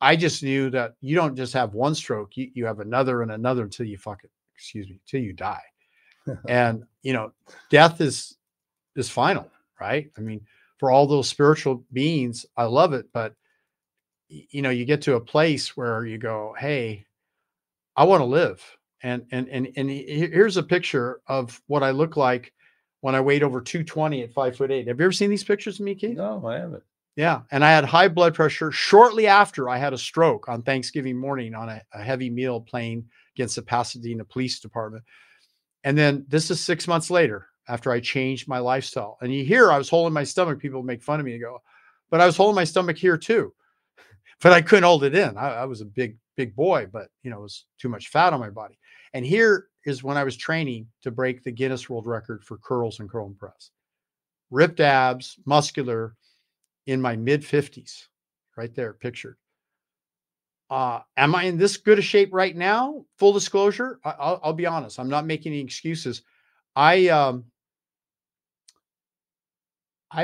I just knew that you don't just have one stroke. You have another and another until you till you die. And, you know, death is final, right? I mean, for all those spiritual beings, I love it, but you know, you get to a place where you go, hey, I want to live. And here's a picture of what I look like when I weighed over 220 at 5'8". Have you ever seen these pictures of me, Keith? No, I haven't. Yeah. And I had high blood pressure shortly after I had a stroke on Thanksgiving morning on a heavy meal plane against the Pasadena Police Department. And then this is 6 months later after I changed my lifestyle. And you hear I was holding my stomach. People make fun of me and go, but I was holding my stomach here too. But I couldn't hold it in. I was a big boy, but, you know, it was too much fat on my body. And here is when I was training to break the Guinness World Record for curls and curl and press. Ripped abs, muscular, in my mid-50s, right there, pictured. Am I in this good a shape right now? Full disclosure, I'll be honest. I'm not making any excuses. I've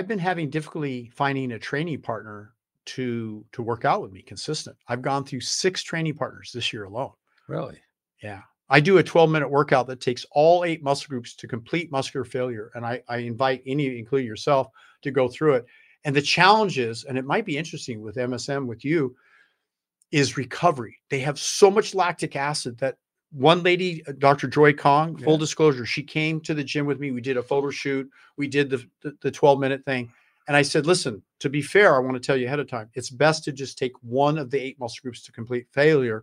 been having difficulty finding a training partner to work out with me consistent. I've gone through 6 training partners this year alone. Really? Yeah. I do a 12-minute workout that takes all 8 muscle groups to complete muscular failure. And I invite any, including yourself, to go through it. And the challenge is, and it might be interesting with MSM, with you, is recovery. They have so much lactic acid that one lady, Dr. Joy Kong, full disclosure, she came to the gym with me. We did a photo shoot. We did the 12-minute thing. And I said, listen, to be fair, I want to tell you ahead of time, it's best to just take one of the 8 muscle groups to complete failure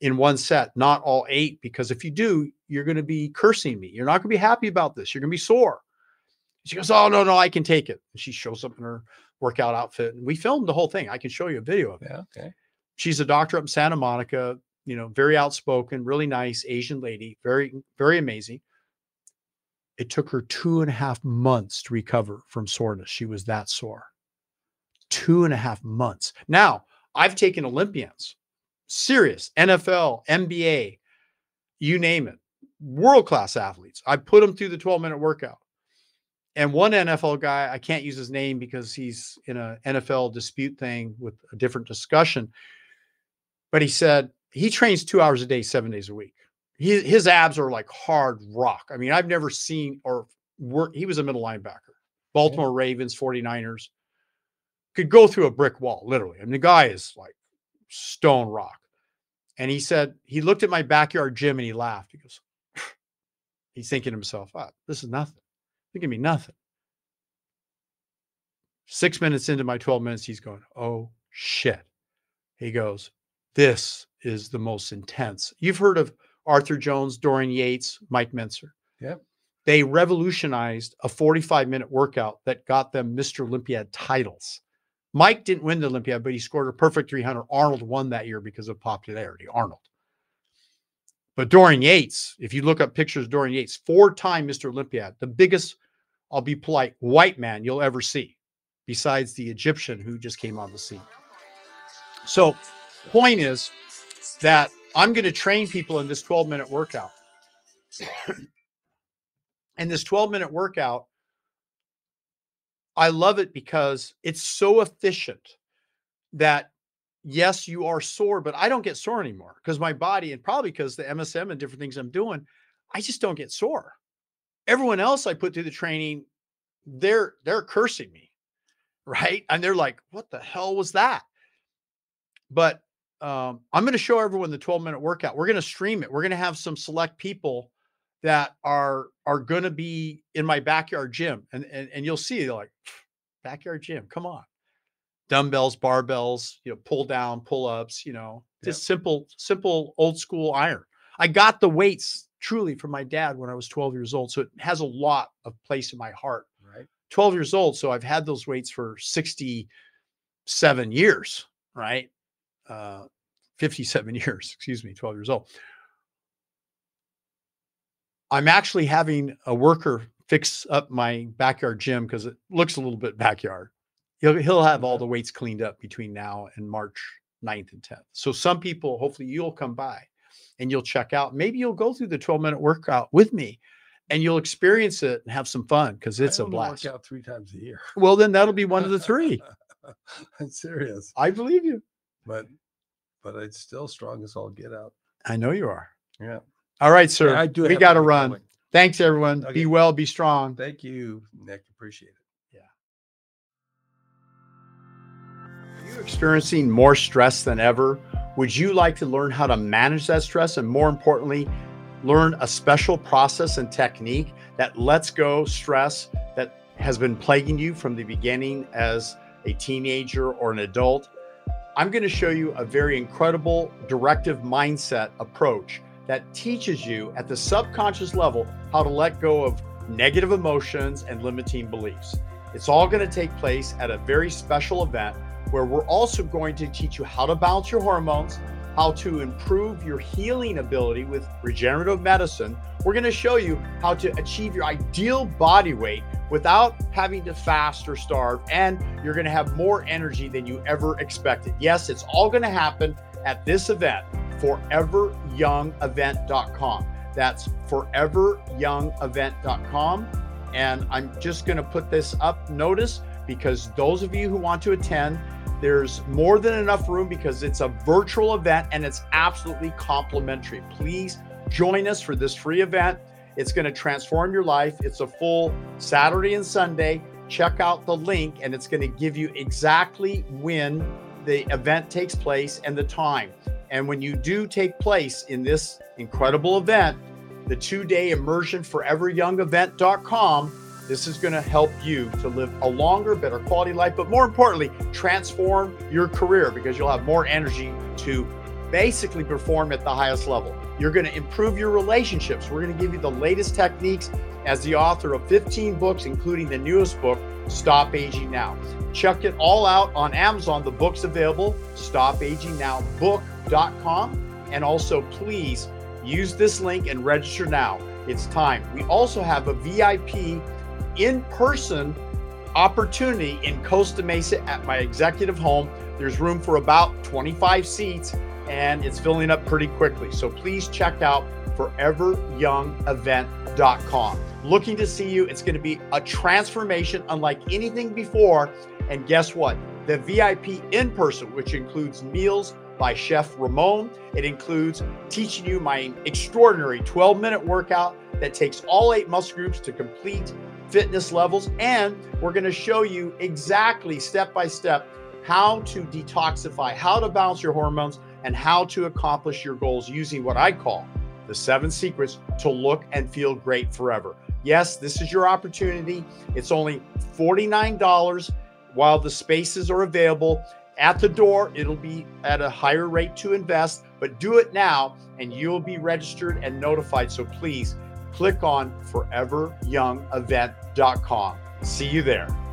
in one set, not all 8, because if you do, you're going to be cursing me. You're not going to be happy about this. You're going to be sore. She goes, oh, no, I can take it. And she shows up in her workout outfit. And we filmed the whole thing. I can show you a video of it. Yeah, okay. She's a doctor up in Santa Monica, you know, very outspoken, really nice Asian lady, very, very amazing. It took her 2.5 months to recover from soreness. She was that sore. 2.5 months. Now, I've taken Olympians, serious, NFL, NBA, you name it, world-class athletes. I put them through the 12-minute workout. And one NFL guy, I can't use his name because he's in an NFL dispute thing with a different discussion. But he said he trains 2 hours a day, 7 days a week. His abs are like hard rock. I mean, I've never seen or work. He was a middle linebacker, Baltimore Ravens, 49ers. Could go through a brick wall, literally. I mean, the guy is like stone rock. And he said, he looked at my backyard gym and he laughed. He goes, he's thinking to himself, oh, this is nothing. It can be nothing. 6 minutes into my 12 minutes, he's going, oh, shit. He goes, this is the most intense. You've heard of Arthur Jones, Dorian Yates, Mike Mentzer. Yep. They revolutionized a 45-minute workout that got them Mr. Olympiad titles. Mike didn't win the Olympiad, but he scored a perfect 300. Arnold won that year because of popularity, Arnold. But Dorian Yates, if you look up pictures of Dorian Yates, 4-time Mr. Olympiad, the biggest, I'll be polite, white man you'll ever see, besides the Egyptian who just came on the scene. So point is that I'm going to train people in this 12-minute workout. And this 12-minute workout, I love it because it's so efficient that, yes, you are sore, but I don't get sore anymore because my body, and probably because the MSM and different things I'm doing, I just don't get sore. Everyone else I put through the training, they're cursing me, right? And they're like, what the hell was that? But I'm going to show everyone the 12-minute workout. We're going to stream it. We're going to have some select people that are going to be in my backyard gym. And you'll see, like, backyard gym, come on. Dumbbells, barbells, you know, pull down, pull ups, you know, just simple old school iron. I got the weights truly from my dad when I was 12 years old. So it has a lot of place in my heart, right? 12 years old. So I've had those weights for 67 years, right? 57 years, excuse me, 12 years old. I'm actually having a worker fix up my backyard gym because it looks a little bit backyard. He'll have all the weights cleaned up between now and March 9th and 10th. So some people, hopefully you'll come by and you'll check out. Maybe you'll go through the 12-minute workout with me and you'll experience it and have some fun because it's a blast. I work out 3 times a year. Well, then that'll be one of the 3. I'm serious. I believe you. But it's still strong as all get out. I know you are. Yeah. All right, sir. Yeah, I do. We got to run. Coming. Thanks, everyone. Okay. Be well. Be strong. Thank you, Nick. Appreciate it. Experiencing more stress than ever? Would you like to learn how to manage that stress and, more importantly, learn a special process and technique that lets go stress that has been plaguing you from the beginning as a teenager or an adult? I'm going to show you a very incredible directive mindset approach that teaches you at the subconscious level how to let go of negative emotions and limiting beliefs. It's all going to take place at a very special event where we're also going to teach you how to balance your hormones, how to improve your healing ability with regenerative medicine. We're going to show you how to achieve your ideal body weight without having to fast or starve, and you're going to have more energy than you ever expected. Yes, it's all going to happen at this event, foreveryoungevent.com. That's foreveryoungevent.com. And I'm just going to put this up notice because those of you who want to attend, there's more than enough room because it's a virtual event and it's absolutely complimentary. Please join us for this free event. It's going to transform your life. It's a full Saturday and Sunday. Check out the link and it's going to give you exactly when the event takes place and the time. And when you do take place in this incredible event, the two-day immersion foreveryoungevent.com, this is going to help you to live a longer, better quality life, but more importantly, transform your career, because you'll have more energy to basically perform at the highest level. You're going to improve your relationships. We're going to give you the latest techniques as the author of 15 books, including the newest book, Stop Aging Now. Check it all out on Amazon. The book's available, stopagingnowbook.com. And also, please use this link and register now. It's time. We also have a VIP in-person opportunity in Costa Mesa at my executive home. There's room for about 25 seats, and it's filling up pretty quickly. So please check out foreveryoungevent.com. Looking to see you. It's going to be a transformation unlike anything before. And guess what? The VIP in person, which includes meals by Chef Ramon. It includes teaching you my extraordinary 12-minute workout that takes all 8 muscle groups to complete fitness levels. And we're going to show you exactly step-by-step how to detoxify, how to balance your hormones, and how to accomplish your goals using what I call the 7 secrets to look and feel great forever. Yes, this is your opportunity. It's only $49 while the spaces are available. At the door, it'll be at a higher rate to invest, but do it now and you'll be registered and notified. So please click on foreveryoungevent.com. See you there.